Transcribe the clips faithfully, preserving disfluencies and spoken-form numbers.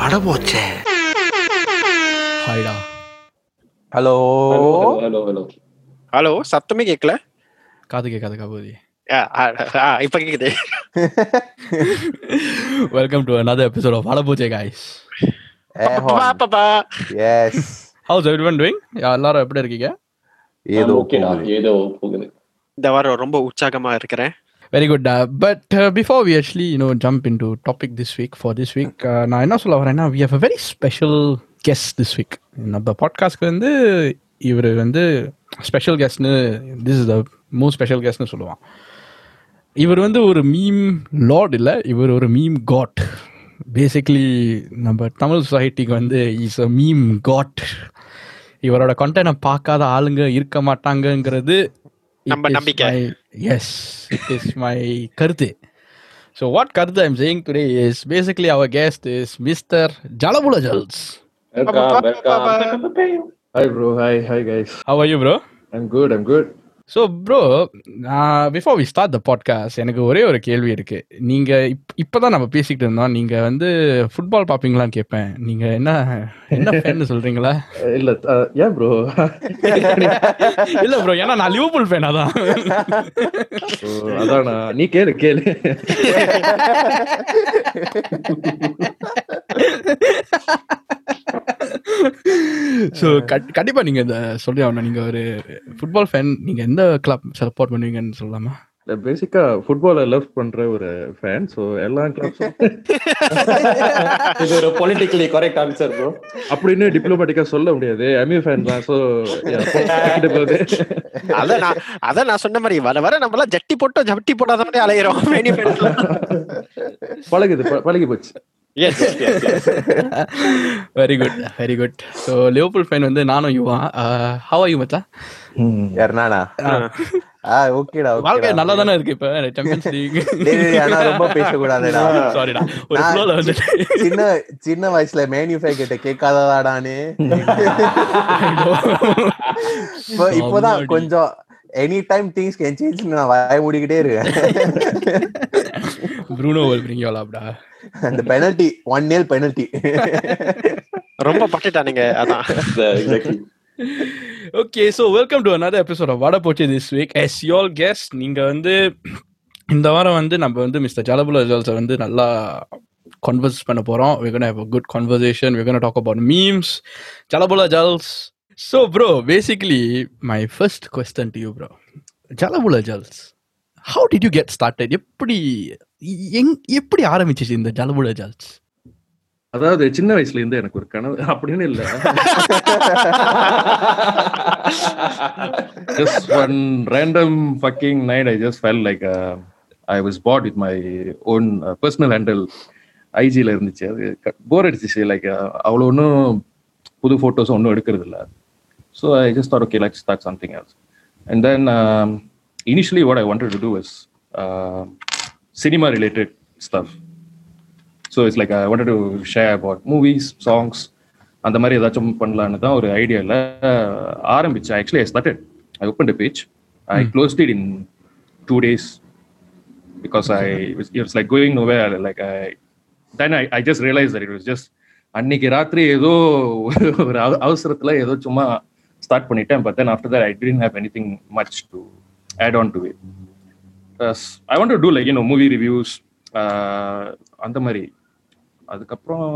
வடபோச்சே. ஹாய்டா. Hello hello hello hello. சத்தமே கேட்கல, காது கேட்காது காபோதி. இப்போ கேக்குது. Welcome to another episode of Vadapochche guys. பாப்பா. Yes. How's everyone doing? எல்லாரும் எப்படி இருக்கீங்க? ஏதோ ஓகேடா, ஏதோ போகுது. இந்த வாரம் ரொம்ப உற்சாகமா இருக்கிறேன். Very good. Uh, but uh, before we actually, you know, jump into topic this week, for this week, uh, na enna solla varena, we have a very special guest this week. Nabba podcast ku vende ivaru vende special guest nu, this is the most special guest nu solluva. Ivaru vende or meme lord illa, ivaru or meme god. Basically nabba Tamil society ku vende is a meme god. இவரோட content பார்க்காத ஆளுங்க இருக்க மாட்டாங்கிறது நம்ம நம்பிக்கை. Yes, it is my கருத்து. So what கருத்து I am saying today is basically our guest is mister Jalabula Jals. Hi bro. Hi hi guys. How are you bro? I am good, I am good. So bro, before we start the podcast எனக்கு ஒரே ஒரு கேள்வி இருக்குது. நீங்கள் இப் இப்போ தான் நம்ம பேசிக்கிட்டு இருந்தோம், நீங்கள் வந்து ஃபுட்பால் பார்ப்பீங்களான்னு கேட்பேன். நீங்கள் என்ன என்ன ஃபேன்னு சொல்கிறீங்களா? இல்லை ஏன் ப்ரோ? இல்லை ப்ரோ, ஏன்னா நான் லிவர்பூல் ஃபேனாக தான். அதானா? நீ கேளு கேளு. ஸோ கண்டிப்பாக நீங்கள் இந்த சொல்லி ஆகணும். நீங்கள் ஒரு ஃபுட்பால் ஃபேன், நீங்கள் எந்த கிளப் சப்போர்ட் பண்ணுவீங்கன்னு சொல்லலாமா? இல்லை, பேசிக்காக ஃபுட்பாலை லவ் பண்ணுற ஒரு ஃபேன். ஸோ எல்லா கிளப்ஸும். இது ஒரு பொலிட்டிக்கலி கரெக்ட் ஆன்சர் ப்ரோ. அப்படின்னு டிப்ளமேட்டிக்காக சொல்ல முடியாது. எம்யூ ஃபேன் தான். ஸோ அதான் நான் அதான் நான் சொன்ன மாதிரி வர வர நம்மளாம் ஜட்டி போட்டோம், ஜட்டி போட்டாத மாதிரி அலையிறோம். பழகுது, பழகி போச்சு. Yes, yes, yes, yes. Very good, very good. So Liverpool fan வந்து நானும் யுவா. How are you மச்சான்? ம், யார் நானா? ஆ ஓகேடா, ஓகே. வாழ்க்கை நல்லா தான இருக்கு இப்போ. Champions league. டேய், انا ரொம்ப பேச கூடாதேடா. சாரிடா. ஒரு ஃப்ளோல வந்து சின்ன சின்ன வயசுல மேன் யூ ஃபேக் கிட்ட கேட்காதடானே. இப்போதான் கொஞ்சம் anytime things can change na vai mudigite iruken. Bruno will bring you all up da. And the penalty, one nil penalty. Romba patitaninga adha. Exactly. Okay, so welcome to another episode of Vadabochay this week. As you all guess, ninga vande indha varam vande namba vande Mister Jalabula Jals vande nalla converse panna porom. We're going to have a good conversation. We're going to talk about memes. Jalabula Jals. So bro, basically my first question to you bro, Jalabula Jals, how did you get started? எப்படி எப்படி ஆரம்பிச்சிச்சு இந்த Jalabula Jals? அதாவது சின்ன வயசுல இருந்து எனக்கு ஒரு கனவு அப்படின்னு இல்லை, just one random fucking night I just felt like uh, I was bored with my own uh, personal handle ஐஜில இருந்துச்சு. அது போர் அடிச்சிச்சு. லைக் அவ்வளோ ஒன்றும் புது ஃபோட்டோஸ் ஒன்றும் எடுக்கிறது இல்லை. So I just thought, okay, let's start something else. And then um, initially what I wanted to do was uh, cinema related stuff. So it's like I wanted to share about movies, songs, and the mari edachum pannalana da or idea la aarambicha. Actually I started, I opened a page, I mm. closed it in two days because I it was, it was like going nowhere. Like I then I, I just realized that it was just அன்னைக்கு ராத்திரி ஏதோ ஒரு அவசரத்துல ஏதோ சும்மா start பண்ணிட்டேன். but then after that I didn't have anything much to add on to it. Plus, I want to do like you know movie reviews அந்த மாதிரி. அதுக்கப்புறம்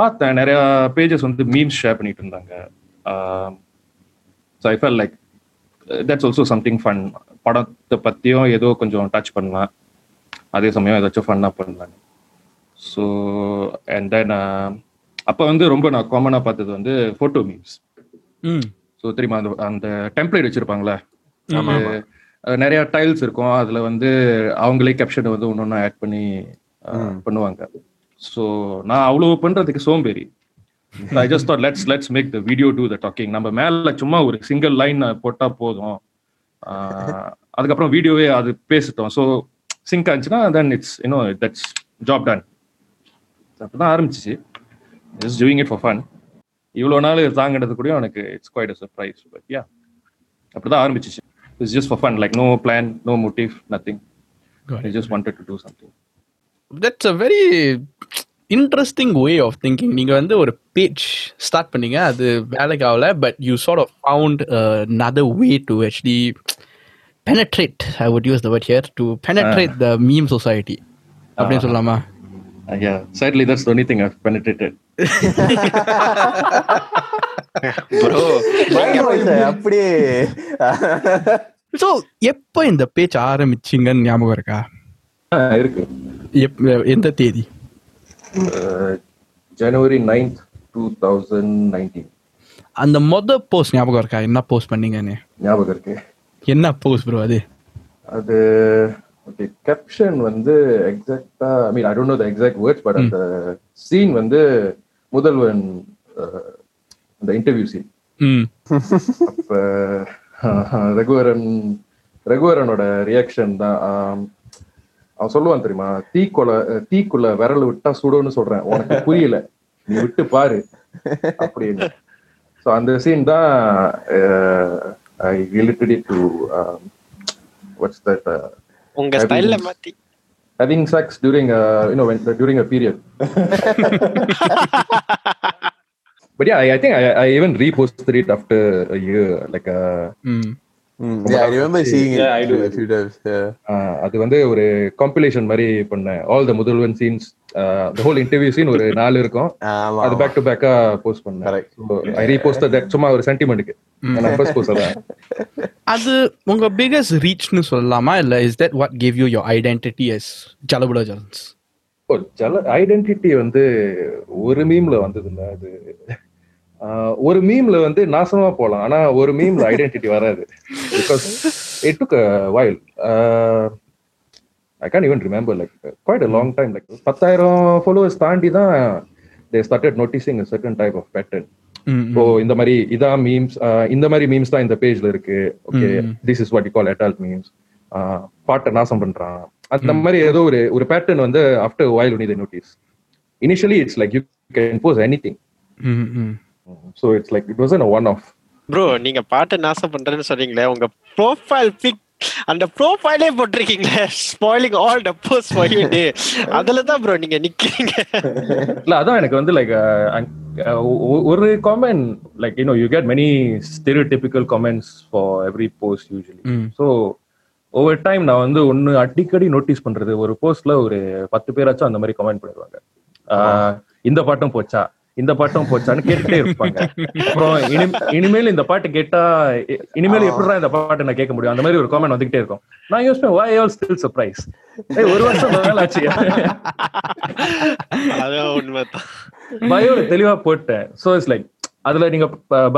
பார்த்தேன் நிறைய பேஜஸ் வந்து மீம்ஸ் ஷேர் பண்ணிட்டு இருந்தாங்க. so I felt like that's also something fun. படத்தை பத்தியும் ஏதோ கொஞ்சம் டச் பண்ணலாம், அதே சமயம் ஏதாச்சும் ஃபன்னா பண்ணலாம். so and then அப்போ வந்து ரொம்ப நான் காமனாக பார்த்தது வந்து ஃபோட்டோ மீம்ஸ். ஸோ தெரியுமா அந்த அந்த டெம்ப்ளேட் வச்சுருப்பாங்களே, நிறையா டைல்ஸ் இருக்கும், அதில் வந்து அவங்களே கேப்ஷன் வந்து ஒன்று ஒன்றா ஆட் பண்ணி பண்ணுவாங்க. ஸோ நான் அவ்வளோ பண்ணுறதுக்கு சோம்பேறி. I just thought let's let's make the video two the talking. நம்ம மேலே சும்மா ஒரு சிங்கிள் லைன் போட்டால் போதும், அதுக்கப்புறம் வீடியோவே அது பேசிட்டோம். ஸோ சிங்க் ஆச்சுன்னா then it's you know that's job done. அப்பதான் ஆரம்பிச்சிச்சு. just doing it for fun. இவ்ளோ நாள் தாங்கறது கூட எனக்கு it's quite a surprise, but yeah, அப்பதான் ஆரம்பிச்சிச்சு. it's just for fun, like no plan, no motive, nothing. Got it. I just wanted to do something. That's a very interesting way of thinking. நீங்க வந்து ஒரு page start பண்ணீங்க, அது வேலைக்கு ஆகல, but you sort of found another way to actually penetrate. I would use the word here to penetrate uh, the meme society. அப்படி சொல்லலாமா? Yeah, sadly that's the only thing I've penetrated. Bro, அப்படியே. So, எப்போ இந்த page ஆரம்பிச்சீங்கன்னு ஞாபகம் இருக்கா? இருக்கு. எந்த தேதி? Uh, January ninth, twenty nineteen. அந்த மொத போஸ்ட் ஞாபகம் இருக்கா? என்ன போஸ்ட் பண்ணீங்கன்னு ஞாபகம் இருக்கு? என்ன போஸ்ட் ப்ரோ அது? அது ஓகே, கேப்ஷன் வந்து எக்ஸாக்ட்டா I mean I don't know the exact words, but அந்த சீன் வந்து முதல்வன் அந்த இன்டர்வியூ சீன். ம். அப்ப ரகுவரன் ரகுவரனோட ரியாக்ஷன் தான் அவன் சொல்லுவான் தெரியுமா, தீக்குள்ள தீக்குள்ள விரல் விட்டா சுடுன்னு சொல்றேன், உனக்கு புரியல, நீ விட்டு பாரு அப்படின்னு. ஸோ அந்த சீன் தான் I related it to what's that உங்க ஸ்டைல்ல மாத்தி having sex during a, you know, when, during a period. But yeah, I, I think I, I even reposted it after a year, like a mm. Mm, yeah, I remember seeing yeah, it. Yeah, I do. A few times. Yeah. Ah, adu vande oru compilation mari panna all the mudalvan scenes, uh, the whole interview scene oru four irukum. Adu back to back post panna. Correct. So I reposted that summa oru sentiment ku. And I first posted that. Adu unga biggest reach nu sollama illa, is that what gave you your identity as Jalabula Jals? Oh, Jal identity vande oru meme la vandadilla adu. ஒரு மீம்ல வந்து நாசமா போலாம், ஆனா ஒரு மீம்ல identity வராது. Because it took a while. I can't even remember, like quite a long time, like ten thousand followers தாண்டி தான் they started noticing a certain type of pattern. So இந்த மாதிரி இதா மீம்ஸ், இந்த மாதிரி மீம்ஸ் தான் இந்த பேஜ்ல இருக்கு. Okay, this is what you call adult memes. பாட்ட நாசம் பண்றான் அந்த மாதிரி ஏதோ ஒரு ஒரு பேட்டர்ன் வந்து after a while only they notice. Initially it's like you can post anything. Mm-hmm. So it's like it wasn't a one off. Bro, நீங்க பாட்ட நாசம் பண்றேன்னு சொல்றீங்களே, உங்க profile pic அந்த profile-ஏ போட்டுருக்கீங்களே, spoiling all the posts for you day. அதல தான் bro நீங்க நிக்கிறீங்க. இல்ல அதான் எனக்கு வந்து like ஒரு comment, like you know you get many stereotypical comments for every post usually. Mm. So over time நான் வந்து ஒன்னு அடிக்கடி நோட்டீஸ் பண்றது, ஒரு போஸ்ட்ல ஒரு ten பேராச்சும் அந்த மாதிரி கமெண்ட் பண்ணுவாங்க. இந்த பாட்டம் போச்சா, இந்த பாட்டம் போச்சான்னு கேட்டுட்டே இருப்பாங்க. அப்புறம் இனிமேல் இந்த பாட்டு கேட்டா இனிமேல் எப்படிதான் இந்த பாட்டை நான் கேட்க முடியும், அந்த மாதிரி ஒரு காமெண்ட் வந்துகிட்டே இருக்கும். நான் யோசிப்பேன், why all still surprised? ஒரு வருஷம் மேல ஆச்சு, அதான் உண்மைதான். பயோல தெளிவா போட்டேன். சோ இட்ஸ் லைக் அதுல நீங்க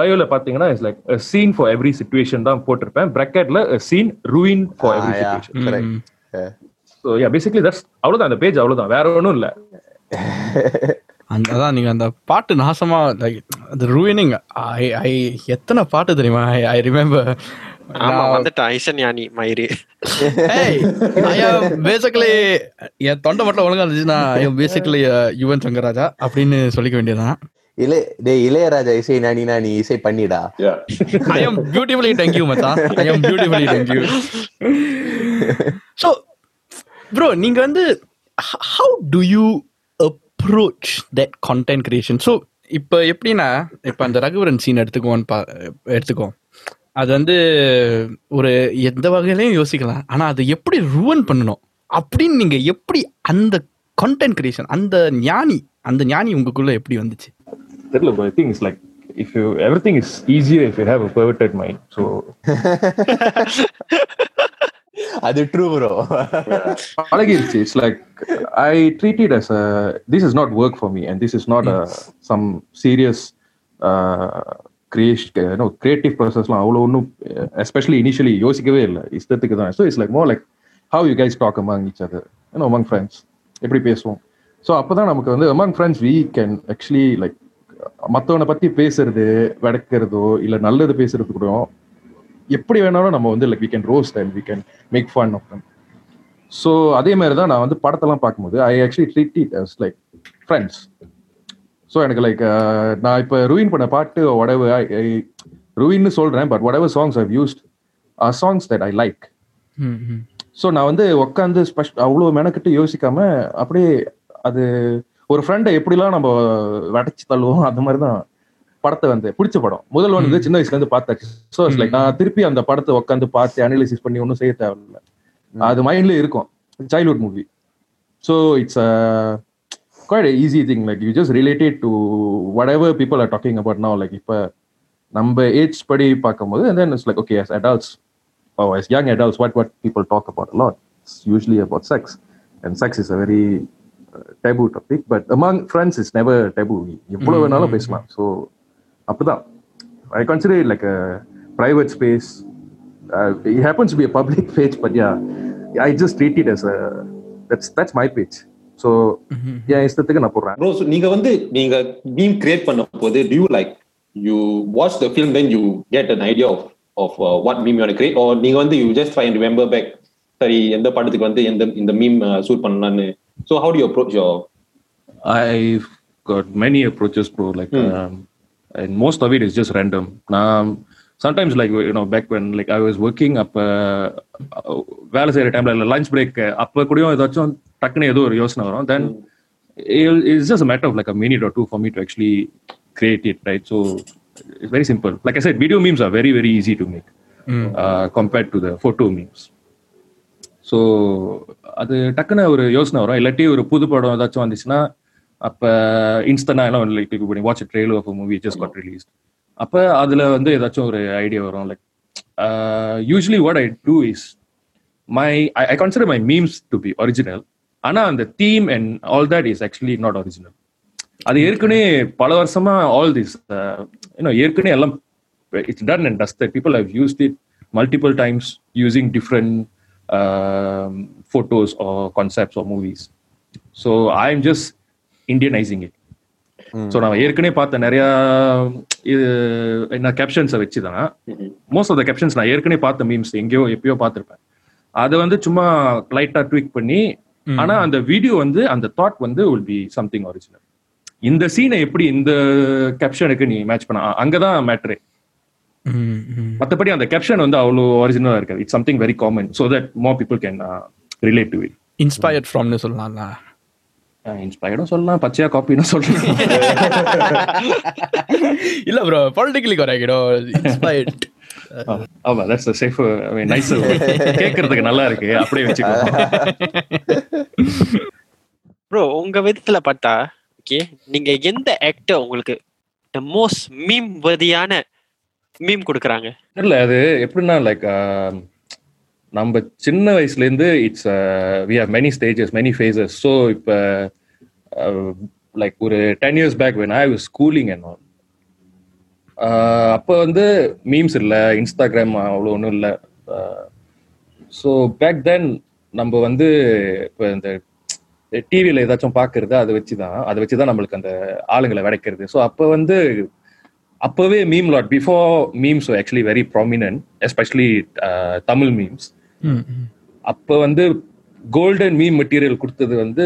பயோல பாத்தீங்கன்னா it's like a scene for every situation தான் போட்டிருப்பேன். பிராக்கெட்ல a scene ruined for every situation. Correct. So yeah, basically that's அவ்வளவுதான் அந்த பேஜ், அவ்வளவுதான், வேற ஒண்ணும் இல்ல. அந்த அதான் நீங்கள் அந்த பாட்டு நாசமாக லைக் அது ரூயினிங். ஐ ஐ எத்தனை பாட்டு தெரியுமா? ஐ ஐ ரிமெம்பர் என் தொண்டை மட்டும் ஒழுங்கா இருந்துச்சுன்னா பேசிக்கலி யுவன் சங்கராஜா அப்படின்னு சொல்லிக்க வேண்டியதுதான். இளைய டே இளையராஜா இசை நானினா நீ இசை பண்ணிடா. ஐ ஆம் பியூட்டிஃபுல்லி தேங்க் யூ மச்சான், I am beautifully thank you. So bro நீங்கள் வந்து how do you approach that content creation? So இப்ப எப்படின்னா, இப்ப அந்த ரகுவரன் சீன் எடுத்துக்கோன்னு பா எடுத்துக்கோ, அது வந்து ஒரு எந்த வகையிலையும் யோசிக்கலாம், ஆனா அது எப்படி ரூவன் பண்ணணும் அப்படின்னு நீங்க எப்படி அந்த content creation, அந்த ஞானி அந்த ஞானி உங்களுக்குள்ள எப்படி வந்துச்சு தெரியல. But I think it's like if you everything is easier if you have a perverted mind. So அது ட்ரூ bro. பழகிருச்சு. It's like I treat it as a this is not work for me and this is not a some serious uh, creation, you know, creative process la avlo onnu, especially initially யோசிக்கவே இல்ல, இஷ்டத்துக்கு தான். So it's like more like how you guys talk among each other, you know, among friends எப்படி பேசுவோம். So அப்பதான் நமக்கு வந்து among friends we can actually like மத்தவனை பத்தி பேசுறது வடக்கிறதோ இல்ல நல்லது பேசுறது கூட எப்படி வேணாலும் நம்ம வந்து like we can roast and we can make fun of them. So அதே மாதிரி தான் நான் வந்து படத்தெல்லாம் பார்க்கும்போது I actually treat it as like friends. So எனக்கு like நான் இப்போ ruin பண்ண பாட்டு whatever I, I ruin னு சொல்றேன், but whatever songs I've used are songs that I like. Mm-hmm. So நான் வந்து உட்காந்து ஸ்பஷ்ட் அவ்வளோ மெனக்கிட்டு யோசிக்காம அப்படியே அது ஒரு ஃப்ரெண்டை எப்படிலாம் நம்ம வடைச்சி தள்ளுவோம் அந்த மாதிரி தான் படத்தை வந்து பிடிச்ச படம் முதல் வந்து சின்ன வயசுலேருந்து பார்த்தாச்சு. ஸோ லைக் நான் திருப்பி அந்த படத்தை உட்காந்து பார்த்து அனலைசிஸ் பண்ணி ஒன்றும் செய்ய தேவையில்லை, அது மைண்ட்லேயே இருக்கும். Childhood movie, so it's quite an easy thing, like you just relate it to whatever people are talking about now, like if number age padi paakumbodhu, and then it's like okay, as adults or as young adults, what what people talk about a lot, it's usually about sex, and sex is a very uh, taboo topic, but among friends it's never taboo, evlo venalo pesalam. So appadha I consider it like a private space, uh, it happens to be a public page, but yeah I just treat it as a that's that's my page. So yeah, இஷ்டத்துக்கு நான் போறேன். Bro, so நீங்க வந்து நீங்க meme create பண்ணும்போது do you like you watch the film then you get an idea of of uh, what meme you want to create, or நீங்க வந்து you just try and remember back சரி எந்த படத்துக்கு வந்து எந்த இந்த மீம் ஷூட் பண்ணலாம்னு? So how do you approach your? I've got many approaches, bro, like hmm. um, and most of it is just random. um, sometimes like you know back when like I was working up வேலை செய்யற டைம்ல lunch break அப்ப கூட ஏதாச்சும் டக்குன்னு ஏதோ ஒரு யோசனை வரும். Then it's just matter of like a minute or two for me to actually create it, right? So it's very simple. Like I said, video memes are very very easy to make compared to the photo memes. So அது டக்குன்னு ஒரு யோசனை வரும். இல்லாட்டி ஒரு புது படம் ஏதாச்சும் வந்துச்சுன்னா அப்போ இன்ஸ்டன்டாக எல்லாம் like you can watch a trailer of a movie just got released, அப்போ அதில் வந்து ஏதாச்சும் ஒரு ஐடியா வரும். Like usually what I do is my I I consider my memes to be original. ஆனா அந்த theme and all that is actually not original. அது ஏற்கனவே பல வருஷமா ஆல் திஸ் ஏற்கனவே எல்லாம் it's done and dusted. People have used it multiple times using different photos R concepts or movies. So I am just Indianising it. So நான் ஏற்கனவே பார்த்த நிறையா இது நான் கேப்ஷன்ஸை வச்சு தான் மோஸ்ட் ஆஃப் த கேப்ஷன்ஸ் நான் ஏற்கனவே பார்த்த மீம்ஸ் எங்கேயோ எப்பயோ பார்த்துருப்பேன். அதை வந்து சும்மா லைட்டாக ட்வீக் பண்ணி, ஆனா அந்த வீடியோ வந்து அந்த தாட் வந்து will be something original. இந்த சீனை எப்படி இந்த கேப்ஷனுக்கு நீ மேட்ச் பண்ண, அங்கதான் மேட்டரே. மற்றபடி அந்த கேப்ஷன் வந்து அவ்வளோ ஒரிஜினலா இருக்காது. It's something very common so that more people can uh, relate to it. Inspired from னு சொல்லலாம்ல. இன்ஸ்பயர்டும் சொல்லலாம், பச்சையா காப்பின்னு சொல்லலாம். இல்ல ப்ரோ, பொலிட்டிக்கலி கரெக்டோ இன்ஸ்பயர்ட். ஆமா, that's a safer, I mean nicer. கேக்குறதுக்கு நல்லா இருக்கு, அப்படியே வெச்சுக்கோ. ப்ரோ, உங்க விதத்துல பார்த்தா ஓகே, நீங்க எந்த ஆக்டர் உங்களுக்கு the most meme வதியான meme கொடுக்கறாங்க? இல்ல அது எப்படின்னா லைக் நம்ம சின்ன வயசுல இருந்து it's we have many stages, many phases. So இப்ப லைக் ஒரு ten years back when I was schooling and all, அப்போ வந்து மீம்ஸ் இல்லை, இன்ஸ்டாகிராம் அவ்வளோ ஒன்றும் இல்லை. ஸோ பேக் தென் நம்ம வந்து இப்போ இந்த டிவியில் ஏதாச்சும் பார்க்குறது, அதை வச்சு தான் அதை வச்சு தான் நம்மளுக்கு அந்த ஆளுங்களை விடைக்கிறது. ஸோ அப்போ வந்து அப்போவே meme lot before memes actually very prominent, especially Tamil memes. அப்போ வந்து கோல்டன் மீம் மெட்டீரியல் கொடுத்தது வந்து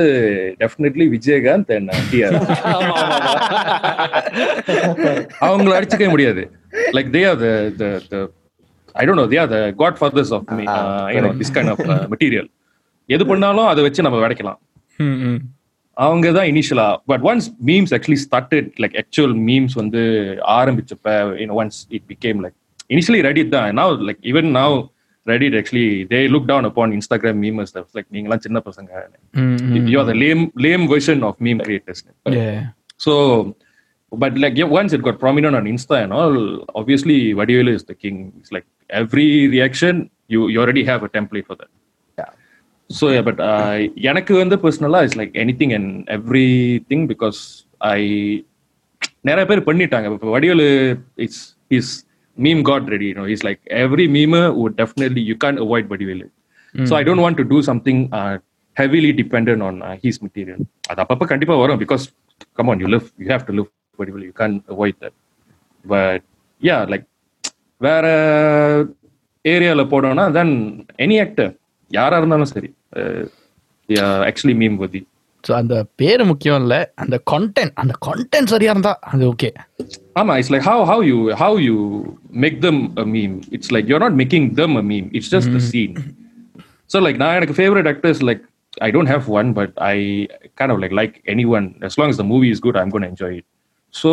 டெஃபினெட்லி விஜயகாந்த் அண்ட் டிஆர். அவங்கள அடிச்சுக்க முடியாது. Like they are the the I don't know they are the godfathers of you know this kind of material. எது பண்ணாலும் அதை வச்சு நம்ம விடைக்கலாம். அவங்க தான் இனிஷியலா. But once memes actually started, like actual memes வந்து ஆரம்பிச்சப்ப you know once it became like initially Reddit தான். Now like even now Reddit actually they look down upon Instagram memers stuff like நீங்களா சின்ன பசங்க, you are the lame lame version of meme creators. Yeah, so but like yeah, once it got prominent on Insta and all, obviously Vadivelu is the king. It's like every reaction you you already have a template for that. Yeah, so yeah, but எனக்கு வந்து personally it's like anything and everything because I நிறைய பேர் பண்ணிட்டாங்க. இப்போ Vadivelu it's his meme god ready, you know, he's like every memer would definitely, you can't avoid Vadivelu. Mm. So I don't want to do something uh, heavily dependent on uh, his material. Ad appa kandipa varum because come on, you live, you have to live Vadivelu, you can't avoid that. But yeah, like vera area la podona then any actor yara irundhalum seri yeah actually meme worthy. So and the pair mukkiyam illa, and the content and the content seriya irundha and okay. Ama it's like how how you how you make them a meme. It's like you're not making them a meme, it's just mm-hmm. the scene. So like now, my favorite actor is like, I don't have one, but I kind of like like anyone. As long as the movie is good, I'm going to enjoy it. So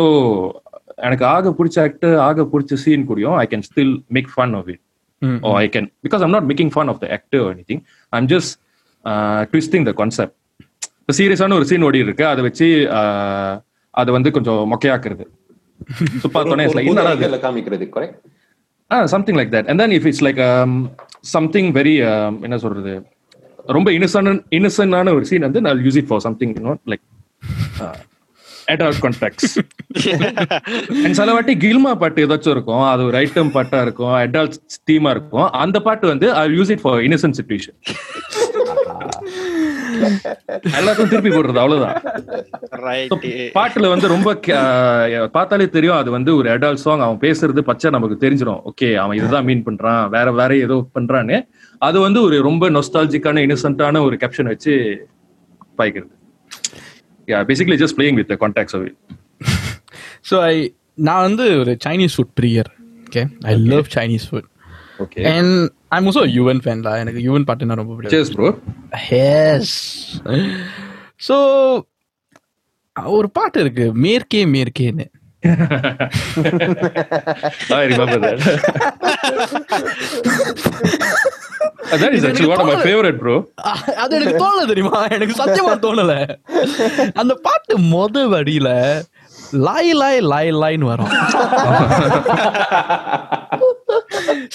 எனக்கு ஆக பிடிச்ச actor ஆக பிடிச்ச scene கூடயும் I can still make fun of it. Or I can, because I'm not making fun of the actor or anything. I'm just uh, twisting the concept. The serious ஆன ஒரு scene ஓடி இருக்கு, அதை வச்சு அதை வந்து கொஞ்சம் மொக்கையாக்குறது. So பார்த்தோன்னே it's like என்னடா இது காமிக்கிறது, correct? Ah, something like that. And then if it's like um, something very um, என்ன சொல்றது, ரொம்ப இன்னசென்ட் இன்னசென்டான ஒரு சீன் வந்து I'll use it for something, you know, like uh, adult context. And salawati gilma patte edachu irukum, adu or item patta irukum, adult theme irukum, and the part vandu I'll use it for innocent situation. எல்லாருக்கும் திருப்பி போடுறது அவ்வளவுதான். பாட்டுல வந்து ரொம்ப பார்த்தாலே தெரியும் அது வந்து ஒரு அடல்ட் சாங், அவன் பேசுறது பச்சை நமக்கு தெரிஞ்சிடும். ஓகே, அவன் இதுதான் மீன் பண்றான், வேற வேற ஏதோ பண்றான்னு. அது வந்து ஒரு ரொம்ப நொஸ்டால்ஜிக்கான இன்னசென்ட்டான ஒரு கேப்ஷன் வச்சு பாய்க்கிறது. Yeah, basically just playing with the context of it. So I நான் வந்து ஒரு சைனீஸ் ஃபுட் பிரியர். Okay, I okay. love Chinese food. Okay. And I'm also a U N fan la. எனக்கு U N பாட்டுனா ரொம்ப பிடிக்கும். Cheers bro. Yes. So ஒரு பாட்டு இருக்கு, மேற்கே மேற்கேன்னு. I remember that. Uh, that is actually one of my favorite, bro. அது எனக்கு தோணல தெரியுமா, எனக்கு சத்தியமா தோணல. அந்த பாட்டு மொத வரியில லாய் லாய் லாய் லாய்னு வரும்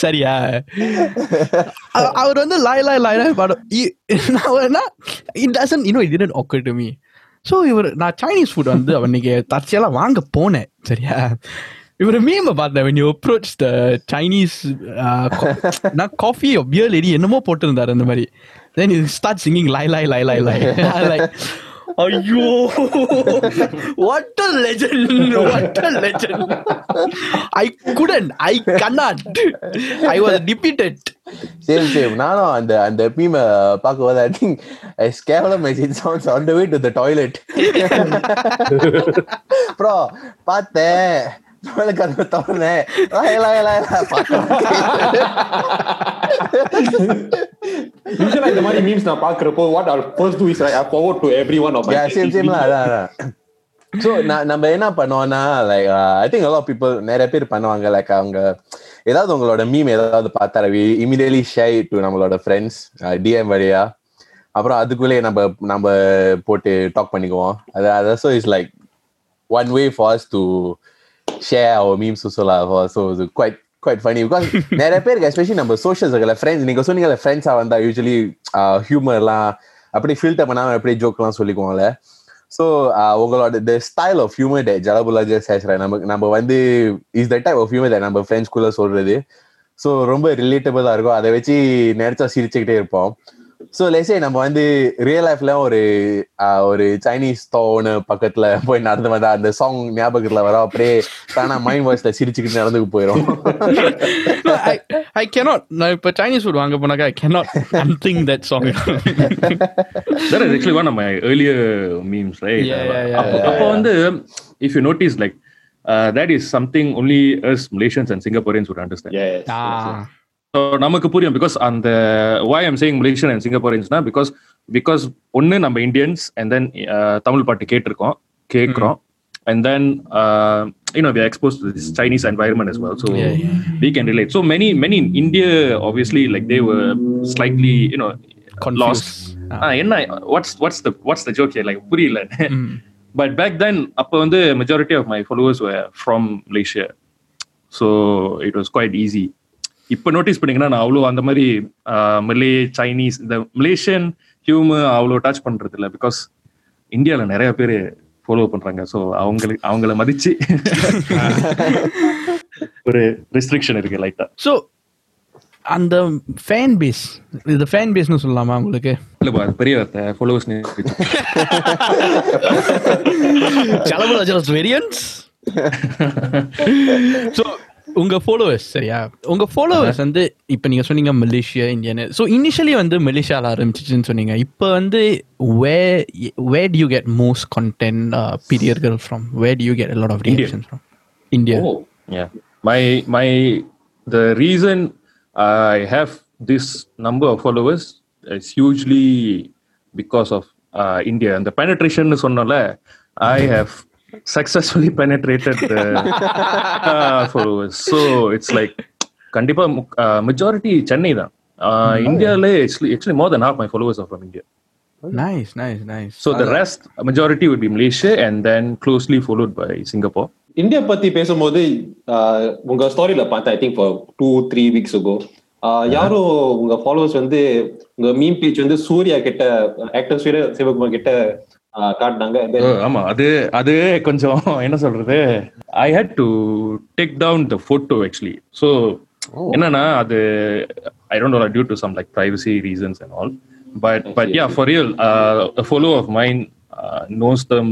சரியா? அவர் வந்து லாய் லாய் லாய் லாய் பாடும். It doesn't, you know, it didn't occur to me. So இவர், நான் சைனீஸ் ஃபுட் வந்து அவனுக்கு தற்செயலாக வாங்க போனேன், சரியா? இவர் மீமை பார்த்தேன், when you approach the Chinese நான் காஃபி or beer lady என்னமோ போட்டிருந்தாரு அந்த மாதிரி. Then you start singing lai lai lai lai lai. Like, ஐயோ, what a legend, what a legend. I couldn't, I cannot. I was defeated. Same, same. நானும் அந்த அந்த மீமை பார்க்கும்போது I think I scavenged it sounds on the way to the toilet. Bro, பார்த்தேன் என்ன பண்ணுவோம்னா, like I think a lot of people, நிறைய பேர் பண்ணுவாங்க, லைக் அவங்க ஏதாவது உங்களோட மீம் ஏதாவது பார்த்தா இமிடியட்லி ஷேர் டு நம்மளோட ஃப்ரெண்ட்ஸ் டிஎம் வழியா. அப்புறம் அதுக்குள்ளேயே நம்ம நம்ம போட்டு டாக் பண்ணிக்குவோம். அது so is like one way for us to share our memes also lah, so it's quite quite funny because நிறைய பேருக்கு especially நம்ம சோஷியல்ஸ் இருக்குல ஃப்ரெண்ட்ஸ், நீங்க சொன்னீங்கல ஃப்ரெண்ட்ஸா வந்தா யூசுவலி ஹியூமர்லாம் அப்படியே ஃபில்டர் பண்ணாம அப்படியே ஜோக்லாம் சொல்லிக்குவாங்கல்ல. ஸோ உங்களோட the style of humor that Jalabula Jals has, நமக்கு நம்ம வந்து is the type of humor that நம்ம ஃப்ரெண்ட்ஸ்குள்ள சொல்றது. ஸோ ரொம்ப ரிலேட்டபிளாக இருக்கும், அதை வச்சு நினைச்சா சிரிச்சுக்கிட்டே இருப்போம். ஸோ லெட்ஸ் சே நம்ம வந்து ரியல் லைஃப்ல ஒரு ஒரு சைனீஸ் ஸ்டோனு பக்கத்துல போய் நடந்து வந்தா அந்த சாங் ஞாபகத்துல வர அப்படியே தானா மைண்ட் வாய்ஸ்ல சிரிச்சுக்கிட்டு நடந்துக்கு போயிடும். ஐ கேனாட், நான் இப்போ சைனீஸ் ஃபுட் வாங்க போனாக்கா I cannot unthink that song. That is actually one of my earlier memes, right? அப்போ வந்து if you notice like that is something only us Malaysians and Singaporeans would understand. So நமக்கு புரியும், because அந்த why I'm saying Malaysian and Singaporeans na because because ஒண்ணு நம்ம Indians and then uh, Tamil பாட்டு கேட்டிருக்கோம் கேக்குறோம், and then uh, you know we are exposed to this Chinese environment as well, so yeah, yeah. we can relate. So many many in India obviously like they were slightly you know confused. Lost ah enna what's what's the what's the joke here, like புரியல. But back then அப்ப வந்து majority of my followers were from Malaysia, so it was quite easy. இப்போ notice பண்ணீங்கன்னா நான் அவ்வளோ அந்த மாதிரி Malay Chinese இந்த மலேஷியன் ஹியூமர் அவ்வளோ டச் பண்ணுறது இல்லை, பிகாஸ் இந்தியாவில் நிறைய பேர் ஃபாலோ பண்ணுறாங்க. ஸோ அவங்களுக்கு அவங்கள மதிச்சு ஒரு ரெஸ்ட்ரிக்ஷன் இருக்கு லைட்டாக. ஸோ அந்த ஃபேன் பேஸ், இது ஃபேன் பேஸ்னு சொல்லலாமா உங்களுக்கு? இல்லைப்பா, அது பெரிய வார்த்தை, followers. Jalabula Jals variants. So உங்க ஃபாலோவர்ஸ், சரியா? உங்க ஃபாலோவர்ஸ் வந்து இப்போ நீங்க சொன்னீங்க மலேசியா இந்தியன், ஸோ இனிஷியலி வந்து மலேசியாவில் ஆரம்பிச்சிச்சுன்னு சொன்னீங்க. இப்போ வந்து where where do you get most content uh, period girl from? Where do you get a lot of reactions from? India. Oh, yeah. My my the reason I have this number of followers it's hugely because of uh, India. And the penetration sonnala, I have successfully penetrated the uh, followers. So it's like kandipa uh, majority Chennai da. Uh, oh, India le yeah. actually, actually more than half my followers are from India. Nice, nice, nice. So the rest majority would be Malaysia and then closely followed by Singapore. India பத்தி பேசும்போது உங்க ஸ்டோரியில பார்த்தேன், I think for two three weeks ago யாரும் உங்க followers வந்து உங்க meme page வந்து சூர்யா கிட்ட ஆக்டர் சூர்யா சிவகுமார் கிட்ட காட்டினாங்க. ஆமா, அது அது கொஞ்சம் என்ன சொல்றது, I had to take down the photo actually. So என்னன்னா அது I don't know due to some like privacy reasons and all. But but yeah, for real, uh, a follower of mine uh, knows them,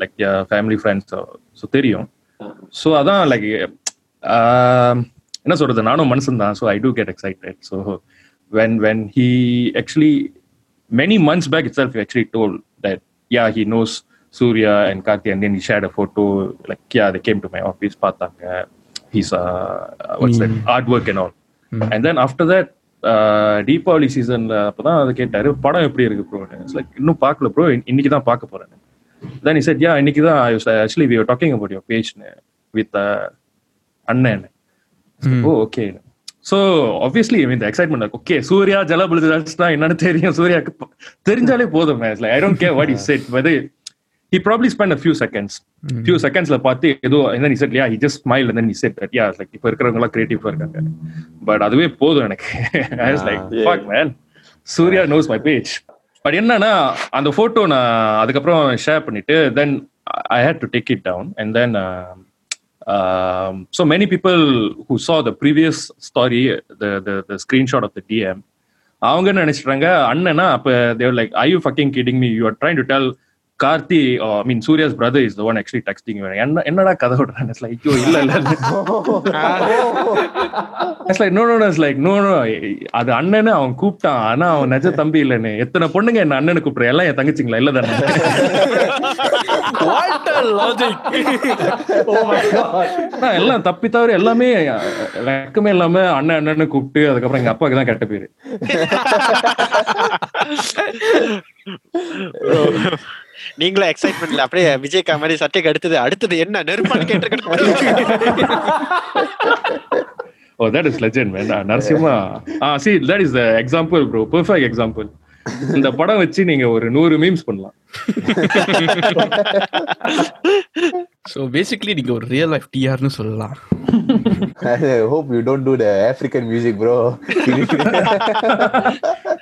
like yeah, family friends, so so theriyum. So adan like uh, enna solradhu naanum manusan dhaan, so I do get excited. So when when he actually many months back itself, he actually told that yeah he knows Surya and Karthi, and then he shared a photo like yeah they came to my office, paatanga his uh, what's that artwork and all. Mm. And then after that Deepavali சீசன்ல அப்பதான் அதை கேட்டாரு, படம் எப்படி இருக்கு bro? Like இன்னும் பார்க்கல bro, இன்னைக்கு தான் பார்க்க போறேன். தென் ஹி செட் யா இன்னைக்கு தான் actually we are talking about your page with அண்ணன். Oh okay. So obviously I mean the excitement. Okay Surya Jalabula Jals தான் என்னன்னு தெரியும், சூர்யாக்கு தெரிஞ்சாலே போதும். I don't care what he said, whether he probably spent a few seconds mm-hmm. few seconds la paathu edo, and then he said yeah he just smiled, and then he said that yeah like ipo irukkravanga creative ah irukanga, but aduve podum enak. I was like fuck man, Surya knows my page. But enna na and the photo na adukapra share pannittu, then I had to take it down. And then um, um, so many people who saw the previous story, the the, the screenshot of the D M, avanga nenichiranga anna na appo they were like, are you fucking kidding me, you are trying to tell Karthi, uh, I mean Surya's brother is the one actually texting you. And ennada kada odran, it's like yo illa illa. It's like no no no, it's like no no. Adu annane avan kooptan, ana avan naja thambi illane. Ethana ponnunga enna annane koopra ella en thangichinga illa dhaan. What a logic. Oh my god. Na ella thappi thavare ellame rakkume illama anna annane kooptu adukku apra enga appaku dhaan ketta peru. நீங்களும் எக்ஸைட்மெண்ட்ல அப்படியே விஜய்கா மாதிரி சட்டைக்கு அடுத்தது அடுத்தது என்ன நெருப்பான்னு கேட்டிருக்க. Oh, that is legend man. Narasimha. Ah, see, that is the example bro. Perfect example. இந்த படம் வச்சு நீங்க ஒரு நூறு மீம்ஸ் பண்ணலாம். So basically நீங்க ஒரு real life T R னு சொல்லலாம். I hope you don't do the African music bro.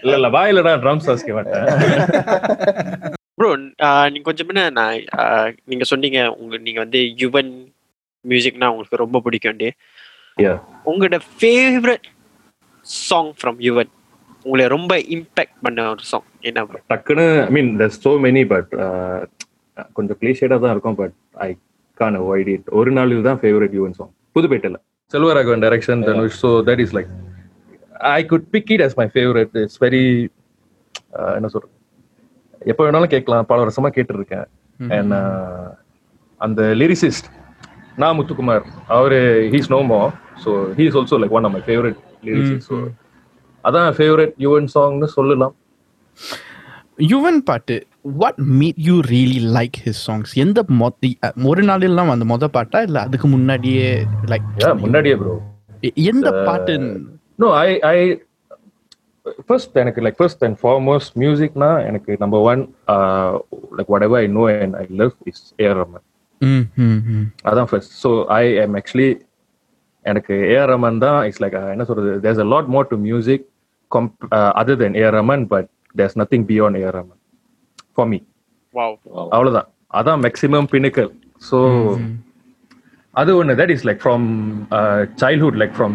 இல்ல இல்ல பாயிலடா drums வாசிக்க மாட்டேன். Bro, நீங்க கொஞ்சம் என்ன நீங்க சொன்னீங்க உங்க நீங்க வந்து யுவன் மியூசிக்னா உங்களுக்கு ரொம்ப பிடிக்கும். உங்களோட ஃபேவரட் சாங் ஃப்ரம் யுவன் உங்களை ரொம்ப இம்பாக்ட் பண்ண ஒரு சாங் என்ன ப்ரோ? டக்குன்னு I mean there so many, but கொஞ்சம் கிளிஷேடா தான் இருக்கும், but I can't avoid it. ஒரு நாள் இதுதான் ஃபேவரட் யுவன் சாங், புதுப்பேட்டையில் Selvaraghavan direction Dhanush. So that is like I could pick it as my favourite. It's very என்ன சொல்றது, எப்போ வேணாலும் கேட்கலாம், பல வருஷமா கேட்டுருக்கேன். அண்ட் அந்த லிரிசிஸ்ட் நா முத்துக்குமார் அவரு he's no more, so he's also like one of my favourite lyricist. So அதான் ஃபேவரட் யுவன் சாங்னு சொல்லலாம். யுவன் பாட்டு what made you really like his songs? எந்த ஒரு நாளெல்லாம் அந்த மொதல் பாட்டா இல்லை அதுக்கு முன்னாடியே? லைக் முன்னாடியே ப்ரோ. எந்த பாட்டு? நோ ஐ ஐ first எனக்கு like first and foremost music na எனக்கு number one uh, like whatever I know and I love is A R. Rahman. mm mm adam first. So I am actually எனக்கு A R. Rahman da is like என்ன சொல்றது, there's a lot more to music comp- uh, other than A R. Rahman, but there's nothing beyond A R. Rahman for me. Wow, avladha adam maximum pinnacle. So adu one that is like from uh, childhood, like from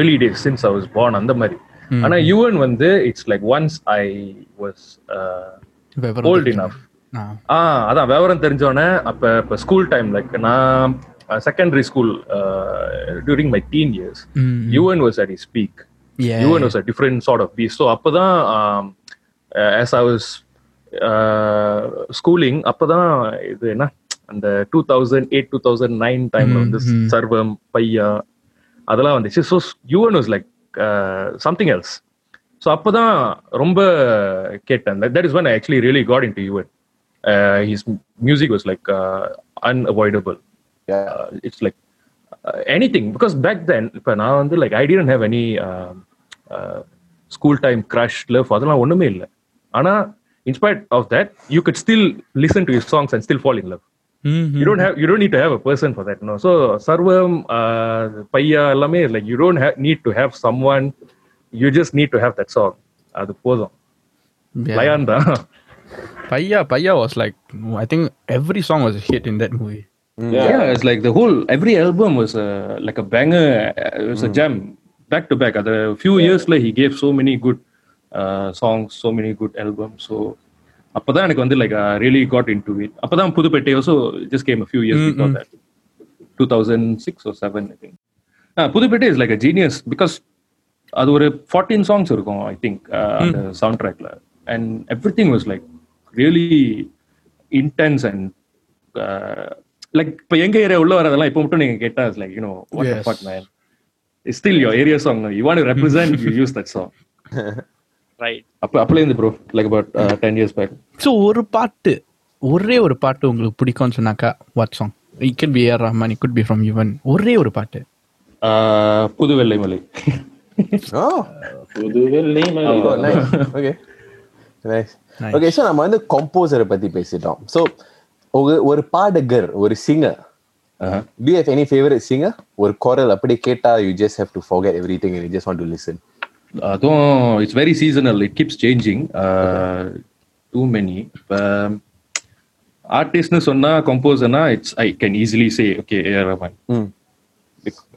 early days since I was born and the mari. ஆனா யுவன் வந்து it's like once I was old enough, அதான் விவரம் தெரிஞ்சோடனே. அப்போ இப்போ school time like நான் secondary school during my teen years Yuvan was at his peak. Yuvan was a different sort of piece. So அப்போதான் as I was schooling அப்போதான் இது என்ன அந்த two thousand eight two thousand nine டைம்ல வந்து சர்வம் பையா அதெல்லாம் வந்துச்சு. So Yuvan was like Uh, something else. So அப்போ தான் ரொம்ப கேட்டேன். That is when I actually really got into U N. Uh, his music was like uh, unavoidable. Yeah. Uh, it's like uh, anything. Because back then, இப்போ நான் வந்து like I didn't have any uh, uh, school time crush, love, அதெல்லாம் ஒன்றுமே இல்லை. ஆனால் in spite of that, you could still listen to his songs and still fall in love. Mm-hmm. You don't have, you don't need to have a person for that, no. So sarvam uh, paiya ellame like you don't have, need to have someone, you just need to have that song. Adu podum layanda paiya paiya was like I think every song was a hit in that movie. Mm. Yeah. Yeah, it's like the whole every album was a, like a banger, it was mm. a jam back to back. After a few yeah. years like he gave so many good uh, songs, so many good albums. So அப்பதான் எனக்கு வந்து like really got into it. அப்பதான் Pudhupettai also just came a few years before that, two thousand six or seven I think. Ah, Pudhupettai is like a genius because அது ஒரு fourteen songs இருக்கும் I think அந்த sound ட்ராக்ல, and everything was like really intense and uh, like இப்ப எங்க area உள்ள வரதெல்லாம் இப்ப மட்டும் நீங்க கேட்டா is like you know what the fuck man, it's still your area song, you want to represent you use that song. Right. அப்ப apply இந்த bro like about uh, ten years back. So ஒரு பாட்டு ஒரே ஒரு பாட்டு உங்களுக்கு பிடிக்கும்னு சொன்னாக்கா what song? It can be A R. Rahman, it could be from even ஒரே ஒரு பாட்டு புதுவெள்ளை மலை. Oh, புதுவெள்ளை மலை. Oh, nice. Okay. Nice. Nice. Okay, so நம்ம வந்து கம்போசரை பத்தி பேசிட்டோம். So ஒரு பாடகர், ஒரு singer. Uh-huh. Do you have any favorite singer? ஒரு குரல் அப்படி கேட்டா you just have to forget everything and you just want to listen. Although it's very seasonal, it keeps changing. Uh, okay. Too many. Um, artist nu sonna, composer na, it's I can easily say okay A R. Rahman. Mm.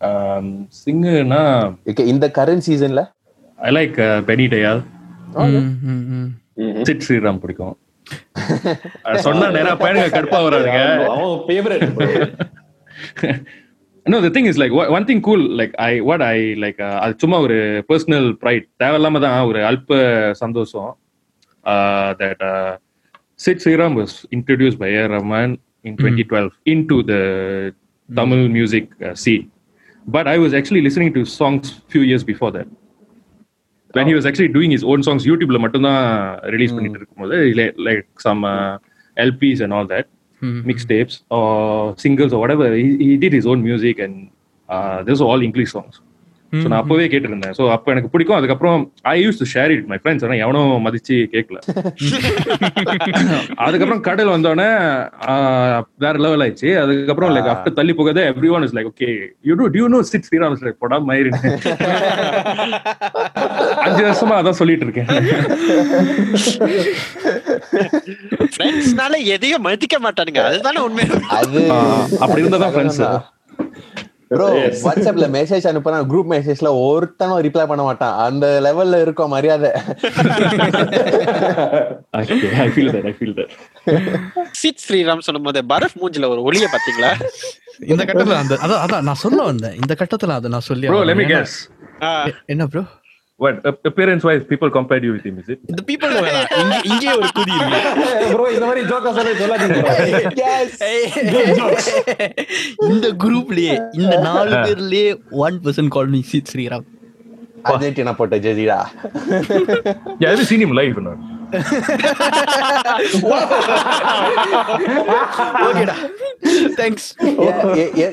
Um, singer na okay in the current season la I like uh, Benny Dayal. Oh, yeah. Mm-hmm. Sid Sriram pidikum. Sonna nera painga kadpa varadunga. Oh, favorite. No, the thing is like one thing cool like I what I like அது சும்மா ஒரு personal fried தேவையில்லாம தான் ஒரு அல்ப சந்தோஷம் that uh, Sid Sriram was introduced by A R. Rahman in twenty twelve into the Tamil music uh, scene, but I was actually listening to songs few years before that when oh. he was actually doing his own songs. YouTubeல மட்டும் தான் release பண்ணிட்டு இருக்கும்போது like some uh, L Ps and all that. Mm-hmm. Mixtapes or singles or whatever, he, he did his own music and uh, those were all English songs. Mm-hmm. So na apove ketirundhen, so appo enak pidikum, adukapram I used to share it with my friends, ana evano madichi kekla. Adukapram kadal vandona vera level aichi, adukapram like after thalli pogada everyone is like okay you do do you know Sid Sriram is like poda mairi anjasama adha solittiruken friends nala edhiyum madikka maattanunga adhaan unmai adu apdi irundha da friends. Bro, yes. WhatsApp la message anupana group message la orthano reply panna maatan, and level la irukom mariyada. Okay, I feel that, I feel that. Sid Sriram sonnumode barf moonjila oru oliya pathingala inda kattathula and adha adha na solla vanda inda kattathula adha na solliya. Bro, let me guess. Enna bro? What appearance wise people compared you with him, is it? The people were inge oru kudi irukku bro, indha mari joke asala soladinga. Yes, good jokes. In the group le in the four perle one person called me Sid Sriram. Argentina potta jazira. Yeah, have you seen him live or not? Okay da, thanks.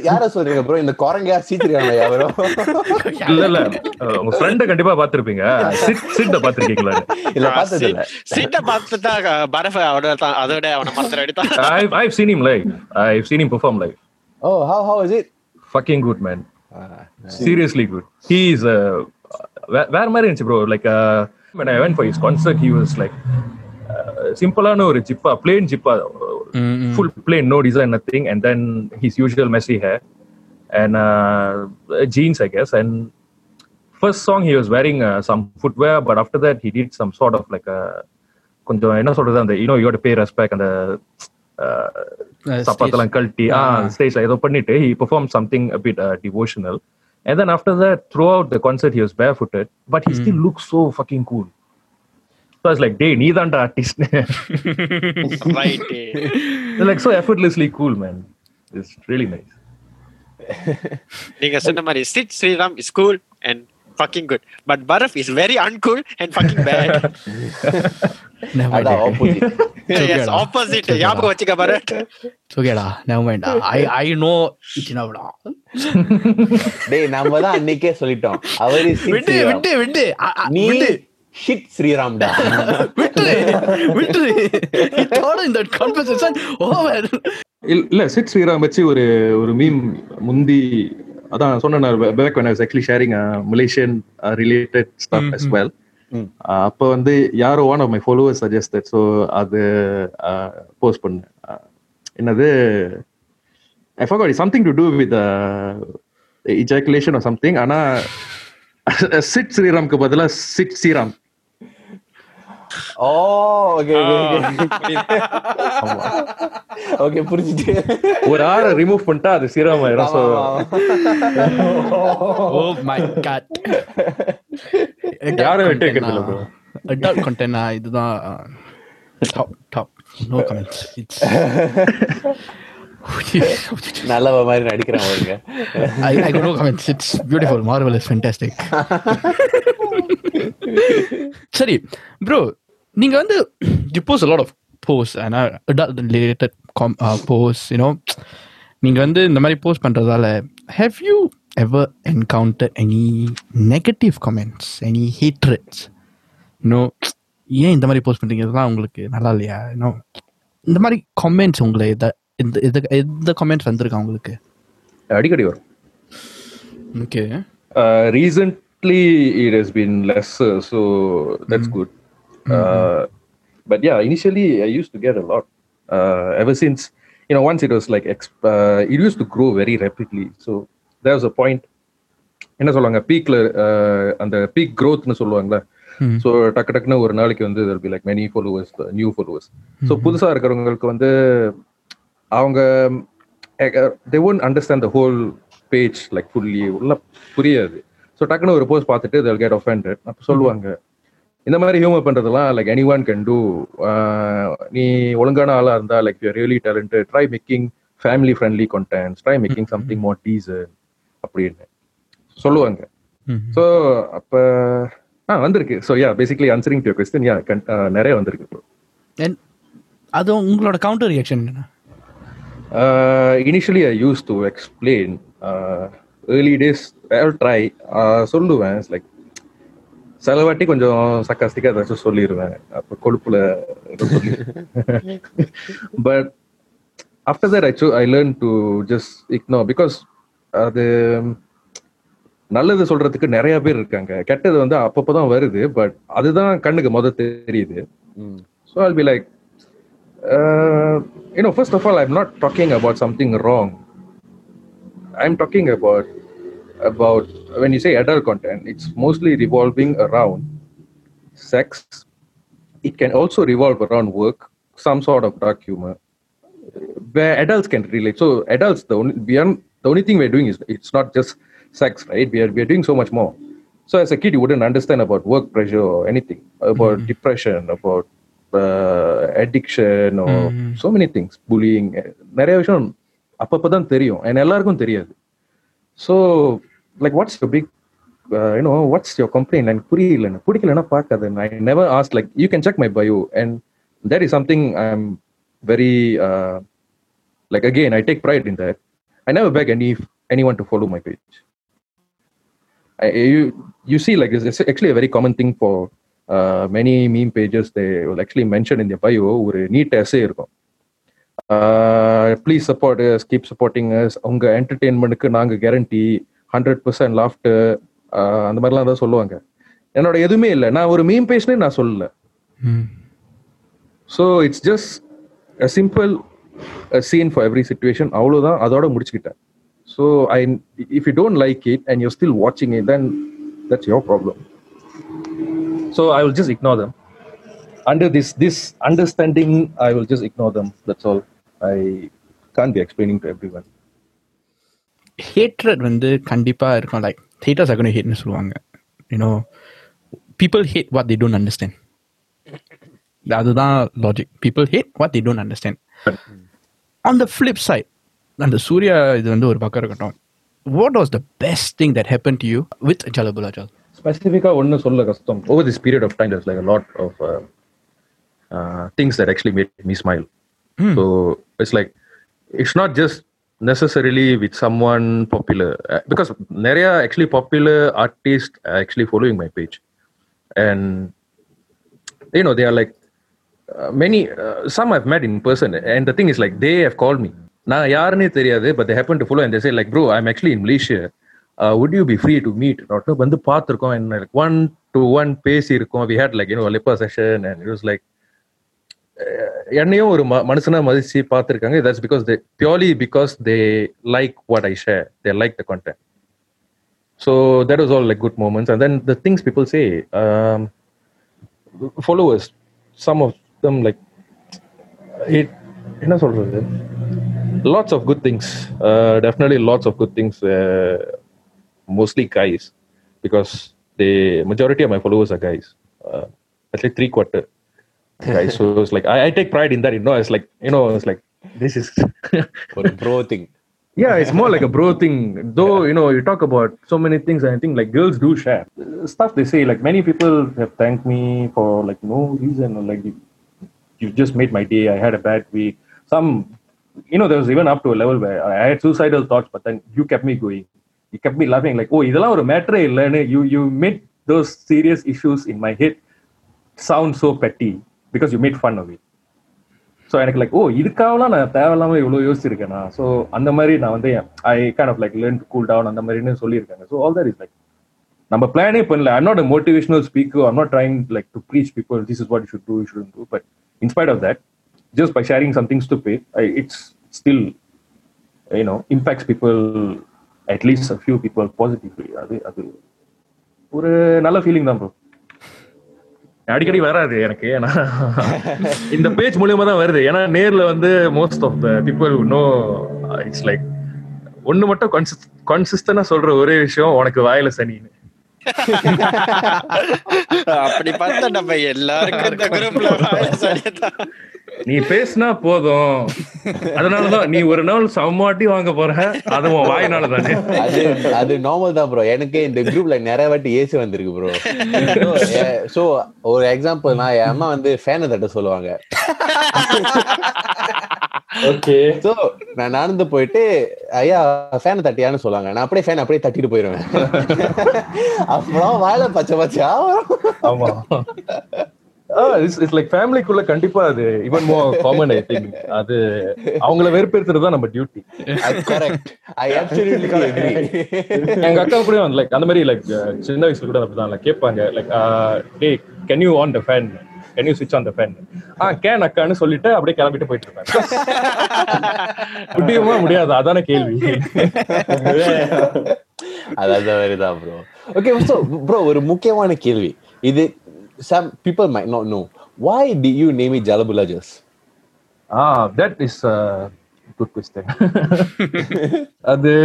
Yara solringa bro, inda koranga Sriram ya bro? Illa illa, உங்க friend கண்டிப்பா பாத்திருப்பீங்க. Chit சிட்ட பாத்திருக்கீங்களா? இல்ல பார்த்தது இல்ல. சிட்ட பார்த்தா பரஃப் அதோட அவன மத்தற அடிதா. I I've seen him live. I've seen him perform live. Oh, how how is it? Fucking good man. Uh, seriously good. He is a வேற மாதிரி இருந்துச்சு bro, like uh, when I went for his concert he was like uh, simple ஆன ஒரு ஜிப்பா, plain ஜிப்பா, full plain, no design, nothing, and then his usual messy hair and uh, jeans I guess, and first song he was wearing uh, some footwear, but after that he did some sort of like a கொஞ்சம் என்ன சொல்றது அந்த you know you got to pay respect and சப்பாத்தலாம் கழட்டி ஆ ஸ்டேஜ்ல ஏதோ பண்ணிட்டு he performed something a bit uh, devotional. And then after that, throughout the concert, he was barefooted, but he mm. still looked so fucking cool. So I was like, "Dey, neither an artist." Right? They're like so effortlessly cool, man. It's really nice. Like I said, my Sid Sriram is cool, and fucking good. But Barf is very uncool and fucking bad. Never mind. Opposite. Yes, opposite. Yabu vachika Barf. Sugeda. Never mind. I I know it now. Dey, நாம தான் அன்னைக்கே சொல்லிட்டோம். அவர் is Sid Sriram. விட்டு விட்டு விட்டு. Sid Sriram da. விட்டு விட்டு. He thought in that conversation over. இல்ல Sid Sriram பத்தி ஒரு ஒரு மீம் முந்தி அதான் சொன்னேன் back when I was actually sharing a Malaysian uh, related stuff mm-hmm. as well. அப்ப வந்து யாரோ one of my followers suggested so அது போஸ்ட் பண்ணேன். என்னது I forgot it's something to do with the uh, ejaculation or something. ஆனா Sid Sriram க்கு பதிலா Sid Sriram. Oh, okay, okay, okay. Okay, புரிஞ்சிட்டே. ஒரு ஆர ரிமூவ் பண்ணிட்டா அது சீராமா இரு. Oh my god. யாரோ எடுக்கல bro. Adult content இதுதான் top top. No comments. It's நல்லவ மாதிரி நடிக்கிறாங்க அவங்க. I I got no comments. It's beautiful, marvelous, fantastic. சரி bro, நீங்க வந்து you post a lot of posts and adult related com- uh, posts, you know, நீங்க வந்து இந்த மாதிரி post பண்றதால have you ever encountered any negative comments, any hatreds, you know, ஏன் இந்த மாதிரி post பண்றீங்க, இதெல்லாம் உங்களுக்கு நல்லா இல்லையா, you know, இந்த மாதிரி comments உங்களை இந்த இந்த comments வந்திருக்கா உங்களுக்கு? அடிக்கடி வரும். Okay, uh, recently it has been less, so that's mm. good. Mm-hmm. Uh, but yeah, initially I used to get a lot. Uh, ever since, you know, once it was like, exp- uh, it used to grow very rapidly. So there was a point, என்ன சொல்லுவாங்க, பீக்ல அந்த peak growthனு சொல்லுவாங்களா. So டக்கு டக்குன்னு ஒரு நாளைக்கு வந்து there will be like many followers, new followers. So புதுசா இருக்கிறவங்களுக்கு வந்து அவங்க they won't understand the whole page like fully, உள்ள புரியாது. So டக்குன்னு ஒரு போஸ்ட் பார்த்துட்டு they'll get offended. அப்ப சொல்லுவாங்க, இந்த மாதிரி ஹியூமர் பண்றதெல்லாம் like any one can do, நீ ஒழுங்கான ஆளா இருந்தா like you are really talented, try making family friendly content, try making something more decent அப்படின்னு சொல்லுவாங்க. ஸோ அப்போ ஆ வந்திருக்கு. So yeah basically answering to your question, yeah நிறைய வந்திருக்கு ப்ரோ. அண்ட் அது உங்களோட கவுண்டர் ரியாக்ஷன் என்னன்னா, initially I use to explain early days, try சொல்லுவேன் லைக் செலவாட்டி கொஞ்சம் சக்காஸ்டிக்கா ஏதாச்சும் சொல்லிடுவேன், அப்போ கொழுப்புல சொல்லிடுவேன். But after that I I learn to just ignore, because அது நல்லது சொல்றதுக்கு நிறைய பேர் இருக்காங்க, கெட்டது வந்து அப்பப்போதான் வருது, பட் அதுதான் கண்ணுக்கு மொதல் தெரியுது. So I'll be like you know first of all I am not talking about something wrong, I am talking about about when you say adult content, it's mostly revolving around sex. It can also revolve around work, some sort of dark humor where adults can relate. So adults, the only we are, the only thing we're doing is, it's not just sex, right? We are we are doing so much more. So as a kid you wouldn't understand about work pressure or anything, about mm-hmm. depression, about uh, addiction or mm-hmm. so many things, bullying, nariya vishayam appapadan theriyum and ellarkum theriyadhu. So like what's your big uh, you know what's your complaint and puriyilla pudikala na paakadha. I never asked, like you can check my bio, and that is something I'm very uh, like again I take pride in that. I never beg any anyone to follow my page. I, you you see like it's actually a very common thing for uh, many meme pages, they will actually mention in their bio or neat essay irukum, uh please support us, keep supporting us, unga entertainment ku naanga guarantee one hundred percent laughter, அந்த மாதிரி எல்லாம் சொல்லுவாங்க. என்னோட எதுமே இல்ல, நான் ஒரு meme பேஜ்னே நான் சொல்லல. So it's just a simple a scene for every situation, அவ்வளவுதான், அதோட முடிச்சிட்டேன். So I if you don't like it and you're still watching it, then that's your problem. So I will just ignore them. Under this this understanding, I will just ignore them, that's all. I can't be explaining to everyone. Hatred வந்து கண்டிப்பா இருக்கும், like haters are going to hate னு சொல்வாங்க, you know, people hate what they don't understand. அதுதான் logic, people hate what they don't understand. On the flip side, அந்த சூர்யா இது வந்து ஒரு பக்கம் இருக்கட்டும், what was the best thing that happened to you with Jalabula Jals? ஸ்பெசிஃபிக்கா ஒன்னு சொல்ல கஷ்டம். Over this period of time there is like a lot of uh, uh, things that actually made me smile. Hmm. So it's like it's not just necessarily with someone popular, because நிறைய actually popular artists are actually following my page, and you know they are like uh, many uh, some I've met in person, and the thing is like they have called me. Na yaarne theriyadhu, but they happen to follow and they say like, bro, I'm actually in Malaysia. Uh, would you be free to meet? Not no, வந்து பார்த்திருக்கோம் and like one to one பேசி இருக்கோம். We had like you know a lipa session and it was like என்னையும் ஒரு மனுஷனா மதிச்சு பார்த்திருக்காங்க. That's because they purely because they like what I share. They like the content. So that was all like good moments. And then the things people say, um, followers, some of them like it என்ன சொல்றது, lots of good things, uh, definitely lots of good things, uh, mostly guys, because the majority of my followers are guys, uh, actually three quarter guys. So it's like I, I take pride in that, you know. It's like you know, it's like this is for a bro thing. Yeah, it's more like a bro thing. Though yeah. you know, you talk about so many things, and I think like girls do share stuff. They say like many people have thanked me for like no reason, or like you, you just made my day. I had a bad week. Some, you know, there was even up to a level where I had suicidal thoughts, but then you kept me going. You kept me laughing like, oh, idella or matter illane, you you made those serious issues in my head sound so petty because you made fun of it. So I was like, oh, idukavla na thevalama ivlo yosichirukena. So andha mari na vand I kind of like learn to cool down andha mari nu sollirukanga. So all that is like number plan e pannala. I'm not a motivational speaker. I'm not trying like to preach people this is what you should do, you shouldn't do, but in spite of that, just by sharing something stupid, I, it's still you know impacts people, at least a few people positively. அது அது ஒரு நல்ல feeling தான் bro. அடிக்கடி வராது எனக்கு, ஏன்னா இந்த பேஜ் மூலமா தான் வருது. ஏன்னா நேர்ல வந்து most of the people no it's like ஒன்னு மட்டும் கன்சிஸ்டன்டா சொல்ற ஒரே விஷயம், உனக்கு வாயில சனின்னு. அப்படி பார்த்தா நம்ம எல்லாருக்கும் இந்த குரூப்ல வாயில சனிதான். நீ பேசினா போதும், அதனாலதான் நீ ஒரு நாள் சம்மாட்டி வாங்க போற, அதுவும் வாயினால தானே. அது அது நார்மல் தான் ப்ரோ. எனக்கு இந்த குரூப்ல நிறைய வாட்டி ஏசி வந்திருக்கு ப்ரோ. சோ ஒரு எக்ஸாம்பிள், நான் என் அம்மா வந்து ஃபேனை தட்ட சொல்லுவாங்க. ஓகே, சோ நான் நடந்து போயிட்டு ஐயா ஃபேனை தட்டியான்னு சொல்லுவாங்க, நான் அப்படியே ஃபேன் அப்படியே தட்டிட்டு போயிருவேன். அப்புறம் வாழை பச்சை பச்சையா. ஆமா, ah it's, it's like family kulla kandipa adu even more common I think. adu avangala verperthradha nam duty. Correct, I absolutely agree. enga akka kuda like andha mari like chinna vayasula kuda appo dhaan kepaanga like hey can you on the fan, can you switch on the fan? ah can akka nu sollitte apdi kelambittu poiteranga. mudiyuma mudiyadha adana kelvi. adha verida bro. okay, so bro oru mukkiyamaana kelvi idu some people might not know, why did you name it Jalabula Jals? Ah, that is a good question. uh, the,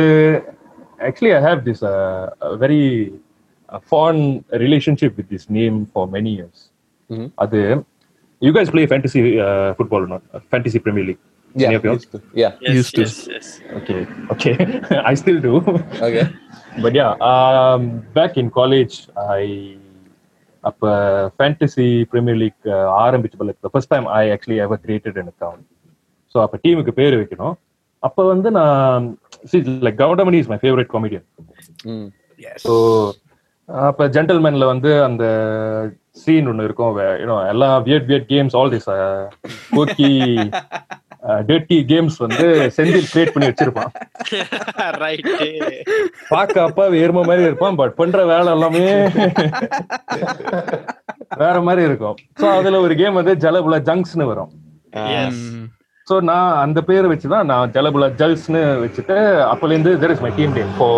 actually I have this uh, a very uh, fond relationship with this name for many years. Mm-hmm. Adu, you guys play fantasy uh, football or not? Uh, fantasy Premier League? Yeah, used to. Yeah. Yes, used to. Yes, yes. Okay, okay. I still do. Okay. But yeah, um, back in college I அப்ப fantasy premier league ஆரம்பிச்சப்பல the first time I actually ever created an account. So அப்ப டீமுக்கு பேர் வைக்கணும். அப்ப வந்து நான் see like Gowdamani is my favorite comedian. Mm. Yes. So அப்ப ஜென்டில்மேன்ல வந்து அந்த சீன் ஒன்னு இருக்கும், you know எல்லா weird weird games, all this quirky uh, dirty games வந்து செந்தில் கிரியேட் பண்ணி வச்சிருப்பான். ரைட், பாக்க அப்பா வேர்ம மாதிரி இருப்பான், பட் பண்ற வேலை எல்லாமே வேற மாதிரி இருக்கும். சோ அதுல ஒரு கேம் வந்து ஜலபுலா ஜங்க்ஸ்னு வரும். சோ நான் அந்த பேரை வச்சுதான் நான் ஜலபுலா ஜல்ஸ்னு வச்சுட்டு அப்பல இருந்து there is my team name for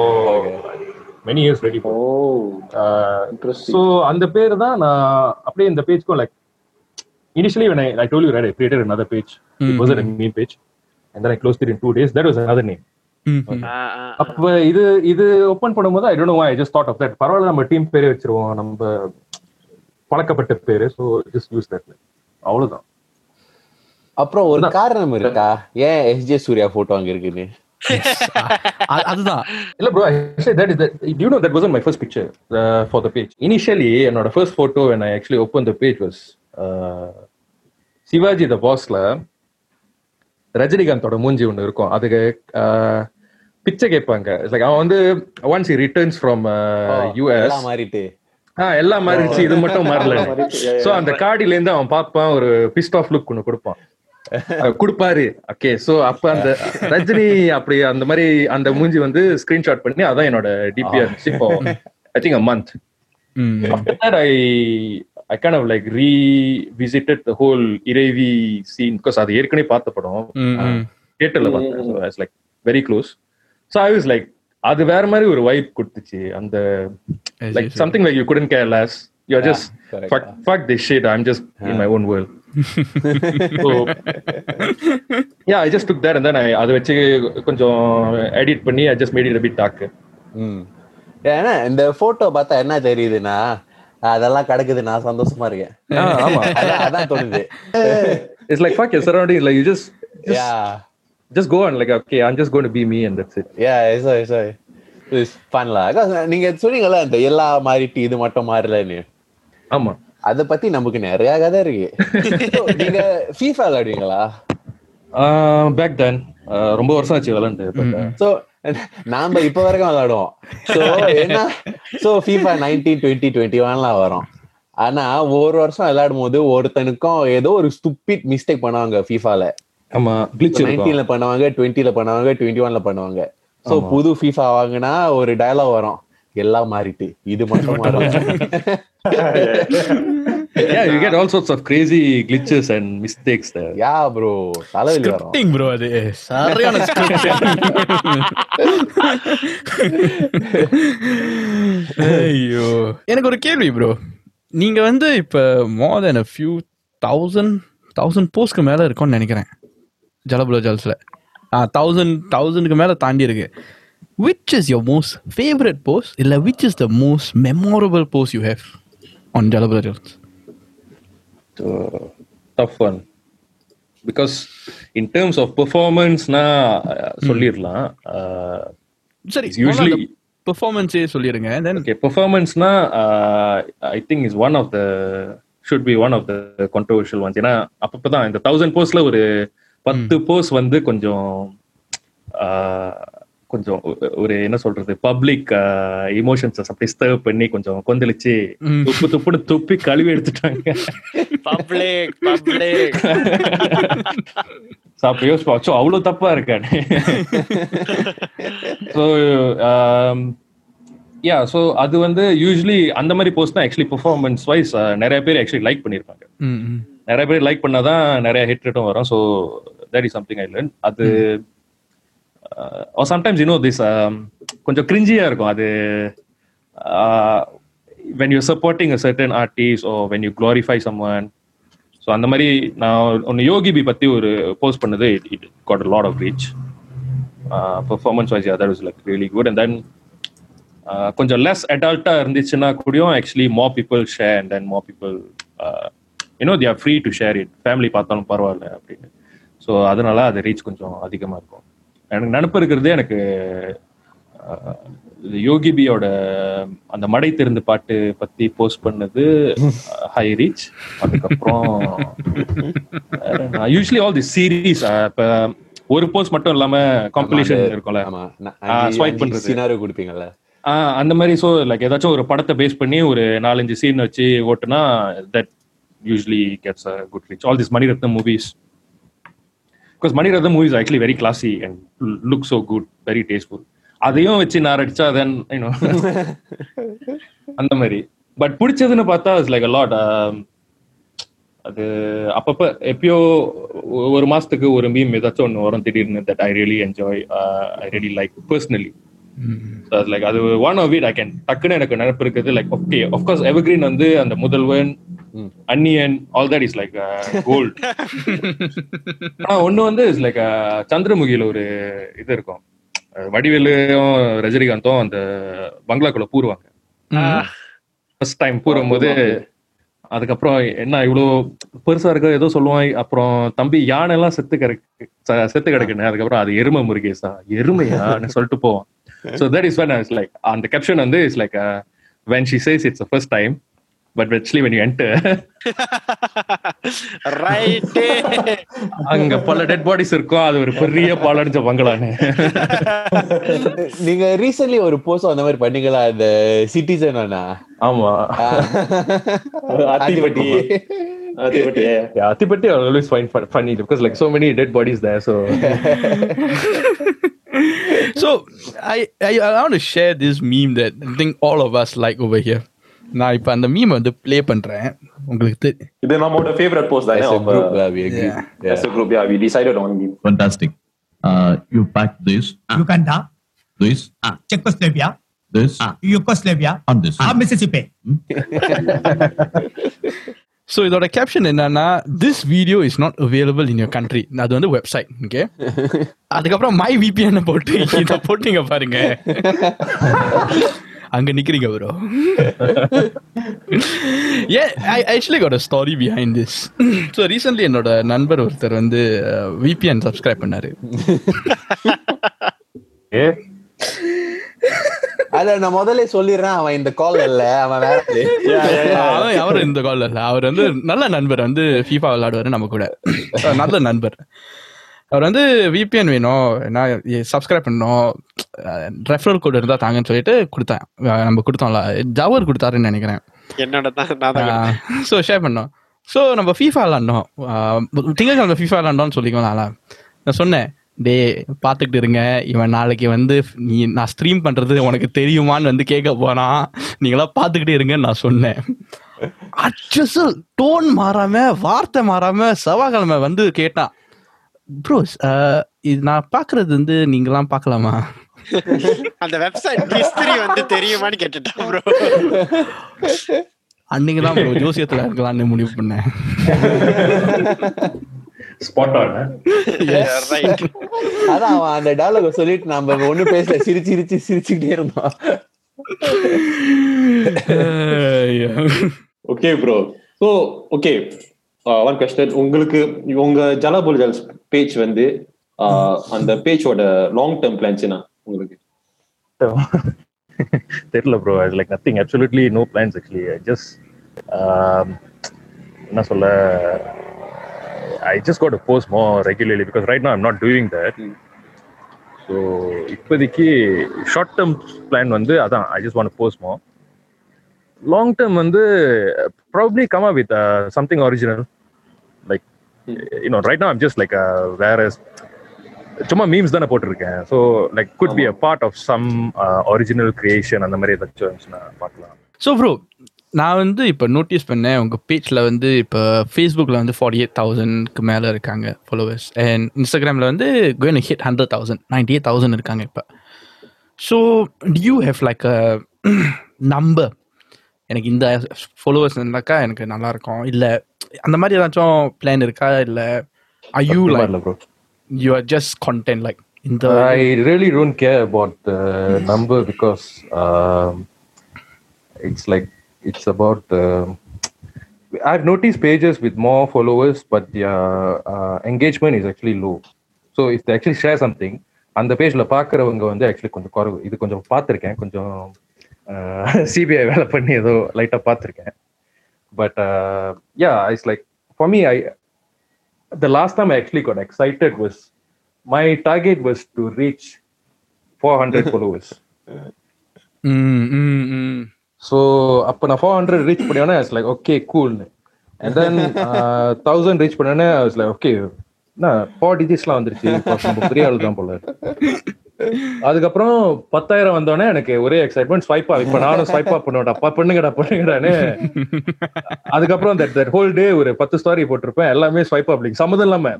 many years ready for. Oh, interesting. So அந்த பேர் தான் நான் அப்படியே இந்த பேஜ்க்கு like initially when I, I told you right, I created another page. Mm-hmm. It wasn't a meme page and then I closed it in two days. That was another name. அப்ப இது இது open பண்ணும்போது I don't know why I just thought of that. பரவாயில்ல, நம்ம team பேரே வச்சிருவோம், நம்ம பழக்கப்பட்ட பேரு, so just use that name. அவ்வளவுதான். அப்புறம் ஒரு காரணம் இருக்கா ஏன் எஸ் ஜே சூர்யா போட்டோ அங்க இருக்குன்னு? அதுதான் இல்ல bro, actually that is that, you know, that wasn't my first picture uh, for the page. Initially என்னோட first photo when I actually opened the page was uh, Shivaji the Bossல ரஜினிகாந்தோட மூஞ்சி ஒன்று இருக்கும். அதுக்கு பிச்சை கேட்பாங்க. லைக் அவன் வந்து once he returns from US மாறிட்டு ஆ எல்லாம் மாறிடுச்சு, இது மட்டும் மாறல. ஸோ அந்த காடியிலேருந்து அவன் பார்ப்பான், ஒரு பிஸ்ட் ஆஃப் லுக் ஒன்று கொடுப்பான் கொடுப்பாரு. ஓகே, ஸோ அப்போ அந்த ரஜினி அப்படி அந்த மாதிரி அந்த மூஞ்சி வந்து ஸ்கிரீன்ஷாட் பண்ணி அதான் என்னோட டிபியா இருந்துச்சு. இப்போ I think a month after that I I kind of like revisited the whole Irayvi scene because அது ஏற்கனவே பார்த்த படம், தியேட்டர்ல பார்த்தேன். So I was like very close, so I was like அது வேற மாதிரி ஒரு வைப் கொடுத்துச்சு. அந்த like something like you couldn't care less, you are just correct. fuck fuck this shit, I'm just in my own world. So yeah, I just took that and then I அதை வச்சு கொஞ்சம் edit பண்ணி I just made it a bit darker. ம் ஏன்னா இந்த photo பார்த்தா என்ன தெரியுதுன்னா அதெல்லாம் கடக்குது, நான் சந்தோஷமா இருக்கேன். ஆமா அதான் தோணுது. It's like fuck your surroundings, like you just, just yeah just go on, like okay I'm just going to be me and that's it. Yeah, sorry sorry it's fun la. நீங்க சொல்றீங்களா அந்த எல்லா மாறிட்டு இது மட்டும் மாறலன்னு? ஆமா, அத பத்தி நமக்கு நிறைய கதை இருக்கு. நீங்க FIFA விளையாடுவீங்களா? பேக் தென் ரொம்ப வருஷம் ஆச்சு விளையாண்டு. சோ நாம இப்ப வரைக்கும் விளையாடுவோம். சோ என்ன so FIFA nineteen twenty twenty-one லாம் வரும். ஆனா ஒரு வருஷம் விளையாடும் போது ஒருத்தனுக்கும் ஏதோ ஒரு ஸ்டூபிட் மிஸ்டேக் பண்ணுவாங்க FIFAல. ஆமா, கிளிட்ச் இருக்கும். nineteen ல பண்ணுவாங்க, twenty ல பண்ணுவாங்க, twenty-one ல பண்ணுவாங்க. சோ புது FIFA வாங்கினா ஒரு டயலாக் வரும், எல்லாம் மாறிட்டு இது மட்டும் மாறும். Yeah, you get all sorts of crazy glitches and mistakes there. Yeah bro, thala illa scripting bro, adu sariyana script. Ayyo, enak oru kelvi bro, neenga vande ipa more than a few thousand thousand posts ku mela irukonu nenikiren Jalabula Jals la. ah thousand thousand ku mela taandi irukku. Which is your most favorite post, illa which is the most memorable post you have on Jalabula Jals? Uh, tough one, because in terms of performance na solliralam. Sorry, usually performance eh sollirunga then. Okay, performance na uh, I think is one of the should be one of the controversial ones. Ena appa da inda one thousand posts la oru ten posts vandu konjam கொஞ்சம் ஒரு என்ன சொல்றது public emotions அப்படி ஸ்டர் பண்ணி கொஞ்சம் கொந்தளிச்சு துப்பு துப்புன்னு துப்பி கழுவி எடுத்துட்டாங்க. அவ்வளோ தப்பா இருக்கானு. ஸோ அது வந்து யூஸ்வலி அந்த மாதிரி போஸ்ட் தான் ஆக்சுவலி பெர்ஃபார்மன்ஸ் வைஸ் நிறைய பேர் ஆக்சுவலி லைக் பண்ணியிருப்பாங்க. நிறைய பேர் லைக் பண்ணாதான் நிறைய ஹிட் ரேட்டும் வரும். So that is something I learn. அது Uh, or sometimes you know this கொஞ்சம் கிரிஞ்சியா இருக்கும் அது. When you're supporting a certain artist or when you glorify someone, so அந்த மாதிரி நான் ஒன்னு யோகி பி பத்தி ஒரு போஸ்ட் பண்ணது, it got a lot of reach. Uh, performance wise yeah, that was like really good. And then கொஞ்சம் less adult-ஆ இருந்துச்சுன்னா கூடயும் actually more people share, and then more people uh, you know they are free to share it. Family பார்த்தாலும் பரவாயில்ல அப்படின்னு. So அதனால அது reach கொஞ்சம் அதிகமா இருக்கும். எனக்கு நினப்பு இருக்கிறது எனக்கு யோகிபியோட அந்த மடை திறந்து பாட்டு பற்றி போஸ்ட் பண்ணது ஹை ரீச். அதுக்கப்புறம் யூஸ்வலி ஆல் தி சீரீஸ் இப்போ ஒரு போஸ்ட் மட்டும் இல்லாமல் காம்படிஷன் இருக்கும்ல, ஸ்வைப் பண்ணுறதுல அந்த மாதிரி. ஸோ லைக் ஏதாச்சும் ஒரு படத்தை பேஸ் பண்ணி ஒரு நாலஞ்சு சீன் வச்சு ஓட்டுனா that usually gets a good reach. All this Maniratnam movies, because Manirathnam movies are actually very classy and look so good, very tasteful. Adeyum vechi naradicha then you know andha mari. But pudichadunu paatha is like a lot. Adu appa epiyo oru maasthukku oru meme edacha onnu varum thidirnu that I really enjoy, uh, I really like personally. Mm-hmm. So it's like adu one of it I can takkana enakku nenappu irukudhu like okay, of course evergreen vandu and mudalvan onion all that is like uh, gold. ஆனா ஒன்னு வந்து is like சந்திரமுகியில ஒரு இது இருக்கும், வடிவேலும் ரஜினிகாந்தும் அந்த பங்களாக்குள்ள பூருவாங்க. First time பூரும் போது அதுக்கப்புறம் என்ன இவ்வளோ பெருசா இருக்க ஏதோ சொல்லுவான். அப்புறம் தம்பி யானை எல்லாம் செத்து கிடக்கு செத்து கிடக்குன்னு. அதுக்கப்புறம் அது எருமை முருகேசா எருமையான்னு சொல்லிட்டு போவான். So that is when I was like, on the caption on this, like, uh, when she says it's the first time, but actually when you enter, right? Anga pala dead bodies irko, adu oru periya palancha bangalane. Ninga recently oru post andha mari panningala the citizen ana? Ama atipatti atipatti yeah atipatti always find funny because like so many dead bodies there, so So, I, I I want to share this meme that I think all of us like over here. நான் இப்போ அந்த meme வந்து play பண்ணுறேன் உங்களுக்கு. இது நம்மளோட favourite post தானே. As a group, we agree. As a group, yeah, we decided on meme. Fantastic. Uh, you pack this. Uh, Uganda. This. Uh, Czechoslovakia. This. Uh, Yugoslavia. And this. Uh, Mississippi. So, இதோட caption என்னன்னா, this video is not available in your country. அது வந்து website. Okay, அதுக்கப்புறம் my VPN போட்டு இதை போட்டீங்க பாருங்க, அங்க நிக்கிறீங்க bro. Yeah, I actually got a story behind this. So recently என்னோட நண்பர் ஒருத்தர் வந்து விபிஎன் சப்ஸ்கிரைப் பண்ணாரு. ஏ அத நான் முதல்ல சொல்லிடுறேன், அவன் இந்த கால் இல்ல, அவன் வேற அவர் இந்த கால் இல்ல, அவர் வந்து நல்ல நண்பர், வந்து ஃபீஃபா விளையாடுவாரு நம்ம கூட, நல்ல நண்பர். அவர் வந்து விபிஎன் வேணும், நான் சப்ஸ்கிரைப் பண்ணோம், ரெஃபரல் கோட் இருந்தா தாங்கன்னு சொல்லிட்டு கொடுத்தேன். நம்ம கொடுத்தோம்ல, ஜவர் கொடுத்தாருன்னு நினைக்கிறேன், என்னோட தான். ஸோ ஷேர் பண்ணோம். ஸோ நம்ம ஃபீஃபா விளாண்டோம், திங்கக்கிழமை ஃபீஃபா விளாண்டோம்னு சொல்லிக்கோங்களா. நான் சொன்னேன், டே பார்த்துக்கிட்டு இருங்க, இவன் நாளைக்கு வந்து நீ நான் ஸ்ட்ரீம் பண்ணுறது உனக்கு தெரியுமான்னு வந்து கேட்க போனான், நீங்களாம் பார்த்துக்கிட்டே இருங்கன்னு நான் சொன்னேன். அச்சு டோன் மாறாமல் வார்த்தை மாறாமல் செவ்வாய்க்கிழமை வந்து கேட்டான், ப்ரோஸ் இது நான் பார்க்குறது வந்து நீங்களாம் பார்க்கலாமா, அந்த வெப்சைட் ஹிஸ்டரி வந்து தெரியுமான்னு கேட்டுட்டான் ப்ரோ. அன்னைக்கு தான் ப்ரோ ஜோசியத்தில் இருக்கலாம்னு முடிவு பண்ணேன். Spot on. Yeah, right. அத அவன் அந்த டயலாக சொல்லிட்டு நம்ம ஒண்ணு பேசல, சிரிச்சு சிரிச்சு சிரிச்சுக்கிட்டே இருந்தோம். Okay bro. So okay, one question, உங்களுக்கு உங்க ஜலபுல் ஜல்ஸ் பேஜ் வந்து அந்த பேஜோட லாங் டர்ம் பிளான்ஸ் என்ன உங்களுக்கு? தெரியல bro, I like nothing, absolutely no plans actually. I just என்ன சொல்ல, I just got to post more regularly because right now I'm not doing that. Mm. So ipadiki short term plan vandu adha, I just want to post more. Long term vandu probably come up with uh, something original, like mm. you know, right now I'm just like a various chuma memes dana potiruken, so like could be a part of some uh, original creation and the mari adachons na paakalam. So bro, நான் வந்து இப்போ notice பண்ணேன் உங்கள் பேஜில் வந்து இப்போ ஃபேஸ்புக்கில் வந்து ஃபார்ட்டி எயிட் தௌசண்ட்க்கு மேலே இருக்காங்க ஃபாலோவர்ஸ், அண்ட் இன்ஸ்டாகிராமில் வந்து going hit hundred thousand ninety eight thousand இருக்காங்க இப்போ. So do you have like a number, எனக்கு இந்த ஃபாலோவர்ஸ் இருந்தாக்கா எனக்கு நல்லாயிருக்கும், இல்லை அந்த மாதிரி ஏதாச்சும் பிளான் இருக்கா, இல்லை I you like you are just content like இந்த? I really don't care about the number because it's like it's about uh, I've noticed pages with more followers but their uh, uh, engagement is actually low, so if they actually share something on the page la paakravanga vandu actually konjam koru idu konjam paathirken konjam C B I vela panni edo light ah paathirken but uh, yeah it's like for me I the last time I actually got excited was my target was to reach four hundred followers. mm mm mm so appo na four hundred reach paniyona I was like okay cool, and then uh, one thousand reach paniyona I was like okay na four digits la vandiruchu possible three all dhaan pola. adukaprom ten thousand vandone enakku ore excitement swipe up ipo naanu swipe up pannuvada appa pannunga da pannunga ne adukaprom that that whole day ore ten story potirpen ellame swipe up link samadallama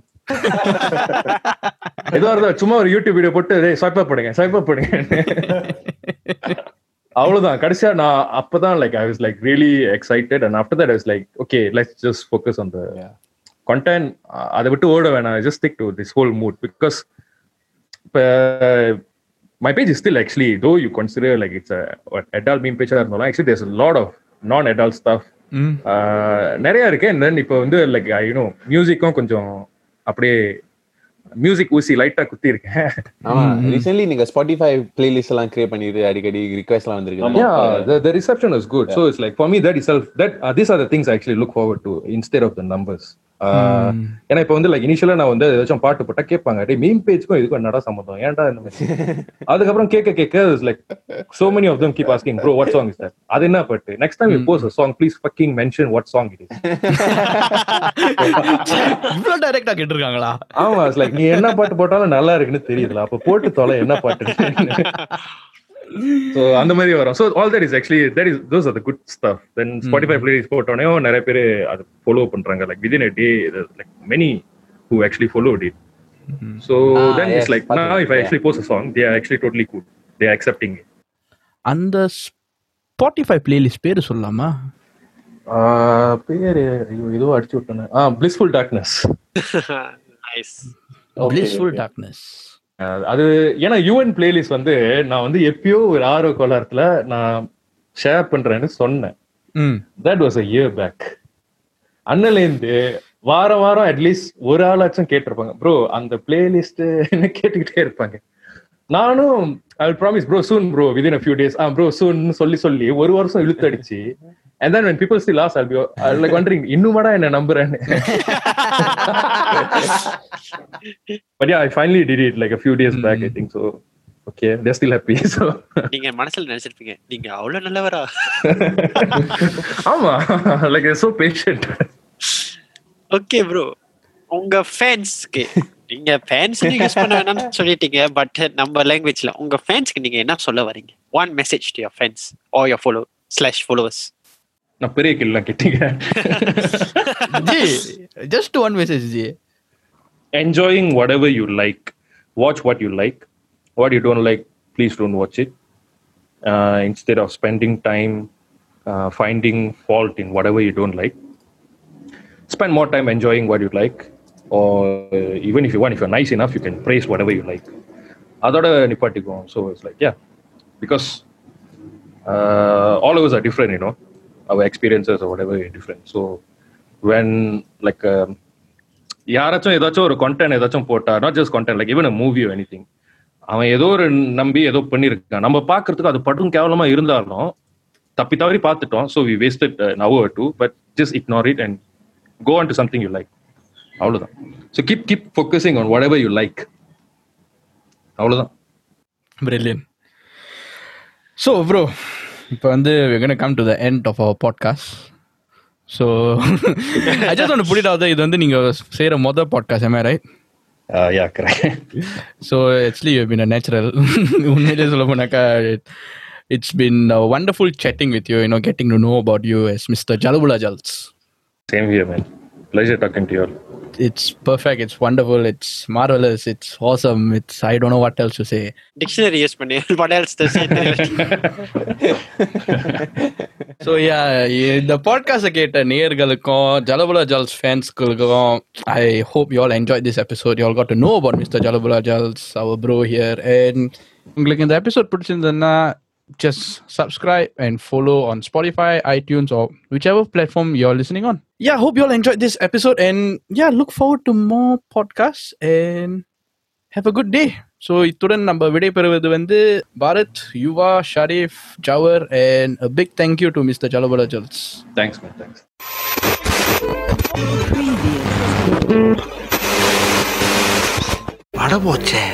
edho irudha chumma or youtube video potu hey swipe up padunga swipe up padunga அவ்வளவுதான். கடைசியா நான் அப்பதான் like I was like really excited and after that I was like okay let's just focus on the content, அதை விட்டு ஓட வேணாம், I just stick to this whole mood because இப்போ my page is still actually though you consider like it's adult meme பேஜா இருந்தாலும் actually there's a lot of non adult stuff நிறைய இருக்கு. And then இப்போ வந்து லைக் யூனோ மியூசிக்கும் கொஞ்சம் அப்படியே மியூசிக் ஊசி லைட்டா குத்தி இருக்கேன். ஆமா, ரீசன்ட்லி நீங்க Spotify பிளேலிஸ்ட் எல்லாம் கிரியேட் பண்ணிட்டு அடிக்கடி ரிக்வெஸ்ட் எல்லாம் வந்திருக்கு. Yeah, the, the reception is good. So it's like for me that itself that uh, these are the things I actually look forward to instead of the numbers. ஏன்னா இப்ப வந்து like இனிஷியலா நான் வந்து ஏதாச்சும் பாட்டு போட்டா கேட்பாங்க, டேய் மீம் பேஜ்க்கும் இதுக்கும் என்னடா சம்பந்தம் ஏன்டா இந்த மாதிரி. அதுக்கப்புறம் கேட்க கேட்க like so many of them keep asking, bro what song is that, அது என்ன பாட்டு, next time you post a song please fucking mention what song it is. இவ்ளோ டைரக்டா கேட்டிருக்காங்களா? ஆமா, இஸ் லைக் நீ என்ன பாட்டு போட்டாலும் நல்லா இருக்குன்னு தெரியுதுல, அப்ப போட்டு தொலை என்ன பாட்டு. So அந்த மாதிரி வரும். So all that is actually that is those are the good stuff. Then Spotify playlist போட்டோனே நிறைய பேர் அது follow பண்றாங்க. Like within a day there's like many who actually followed it. So ah, then yes, it's like now if I actually post a song they are actually totally cool. They are accepting it. And the Spotify playlist பேர் சொல்லலாமா? Ah பேர் ஏதோ அடிச்சு விட்டேனே. Ah blissful darkness. Nice. Okay, blissful okay. darkness. அது ஏன்னா UN playlist வந்து நான் வந்து எப்பயோ ஒரு ஆர்வ கோளாரத்துல நான் ஷேர் பண்றேன்னு சொன்னேன். That was a year back. அண்ணலேந்து வாரம் வாரம் அட்லீஸ்ட் ஒரு ஆளாச்சும் கேட்டிருப்பாங்க, ப்ரோ அந்த பிளேலிஸ்ட் கேட்டுக்கிட்டே இருப்பாங்க. நானும் I will promise bro soon, bro within a few days, ஆ ப்ரோ சூன் சொல்லி சொல்லி ஒரு வருஷம் இழுத்தடிச்சு. And then when people still ask, I'll be I'll like wondering innumada enna nambrane. But yeah, I finally did it like a few days mm. back, I think. So okay, they're still happy. So ninga manasal nenichirpinga ninga avlo nallavara ama like they're so patient. Okay bro, unga fans ke ninga fans ni guess panana solittinga, but number language la unga fans ku ninga enna solla varinga? One message to your fans or your follow slash followers. நான் பெரிய கேள்விலாம் கேட்டீங்க. Ji just one message ji. Enjoying whatever you like, watch what you like, what you don't like please don't watch it. Instead of spending time finding fault in whatever you don't like, spend more time enjoying what you like. Or even if you want, if you are nice enough you can praise whatever you like. அதோட நிப்பாட்டிக்குவோம். So it's like yeah, because all overs are different, you know. Our experiences or whatever is different. So when like yarachum edachum or content edachum pota, not just content, like even a movie or anything, avan edho or nambi edho pannirukka, nama paakradhukku adu padum kevalama irundalum thappi thavari paathutom, so we wasted an hour or two, but just ignore it and go on to something you like. Avladhan. So keep keep focusing on whatever you like. Avladhan. Brilliant. So bro, இப்போ வந்து we're going to come to the end of our podcast. So I just want to put it out there, இது வந்து நீங்க செய்யற மொத podcast, am I right? Uh, yeah, correct. So actually you've been a natural. உண்மையிலே சொல்ல போனாக்கா it's been a wonderful chatting with you, you know, getting to know about you as Mister Jalabula Jals. Same here man. Pleasure talking to you all. It's perfect, it's wonderful, it's marvelous, it's awesome, it's I don't know what else to say. Dictionary use பண்ணு, what else to say. So yeah, இந்த podcast கேட்ட நேயர்களுக்கும் Jalabula Jals ஃபேன்ஸ்களுக்கும் I hope you all enjoyed this episode. You all got to know about Mister Jalabula Jals, our bro here. And உங்களுக்கு இந்த episode பிடிச்சிருந்ததுன்னா just subscribe and follow on Spotify, iTunes or whichever platform you're listening on. Yeah, hope you all enjoyed this episode and yeah, look forward to more podcasts and have a good day. So itudan number vidai peruvathu vande Bharat, Yuva, Sharif, Jawar and a big thank you to Mister Jalabula Jals. Thanks man, thanks. Wadabochay.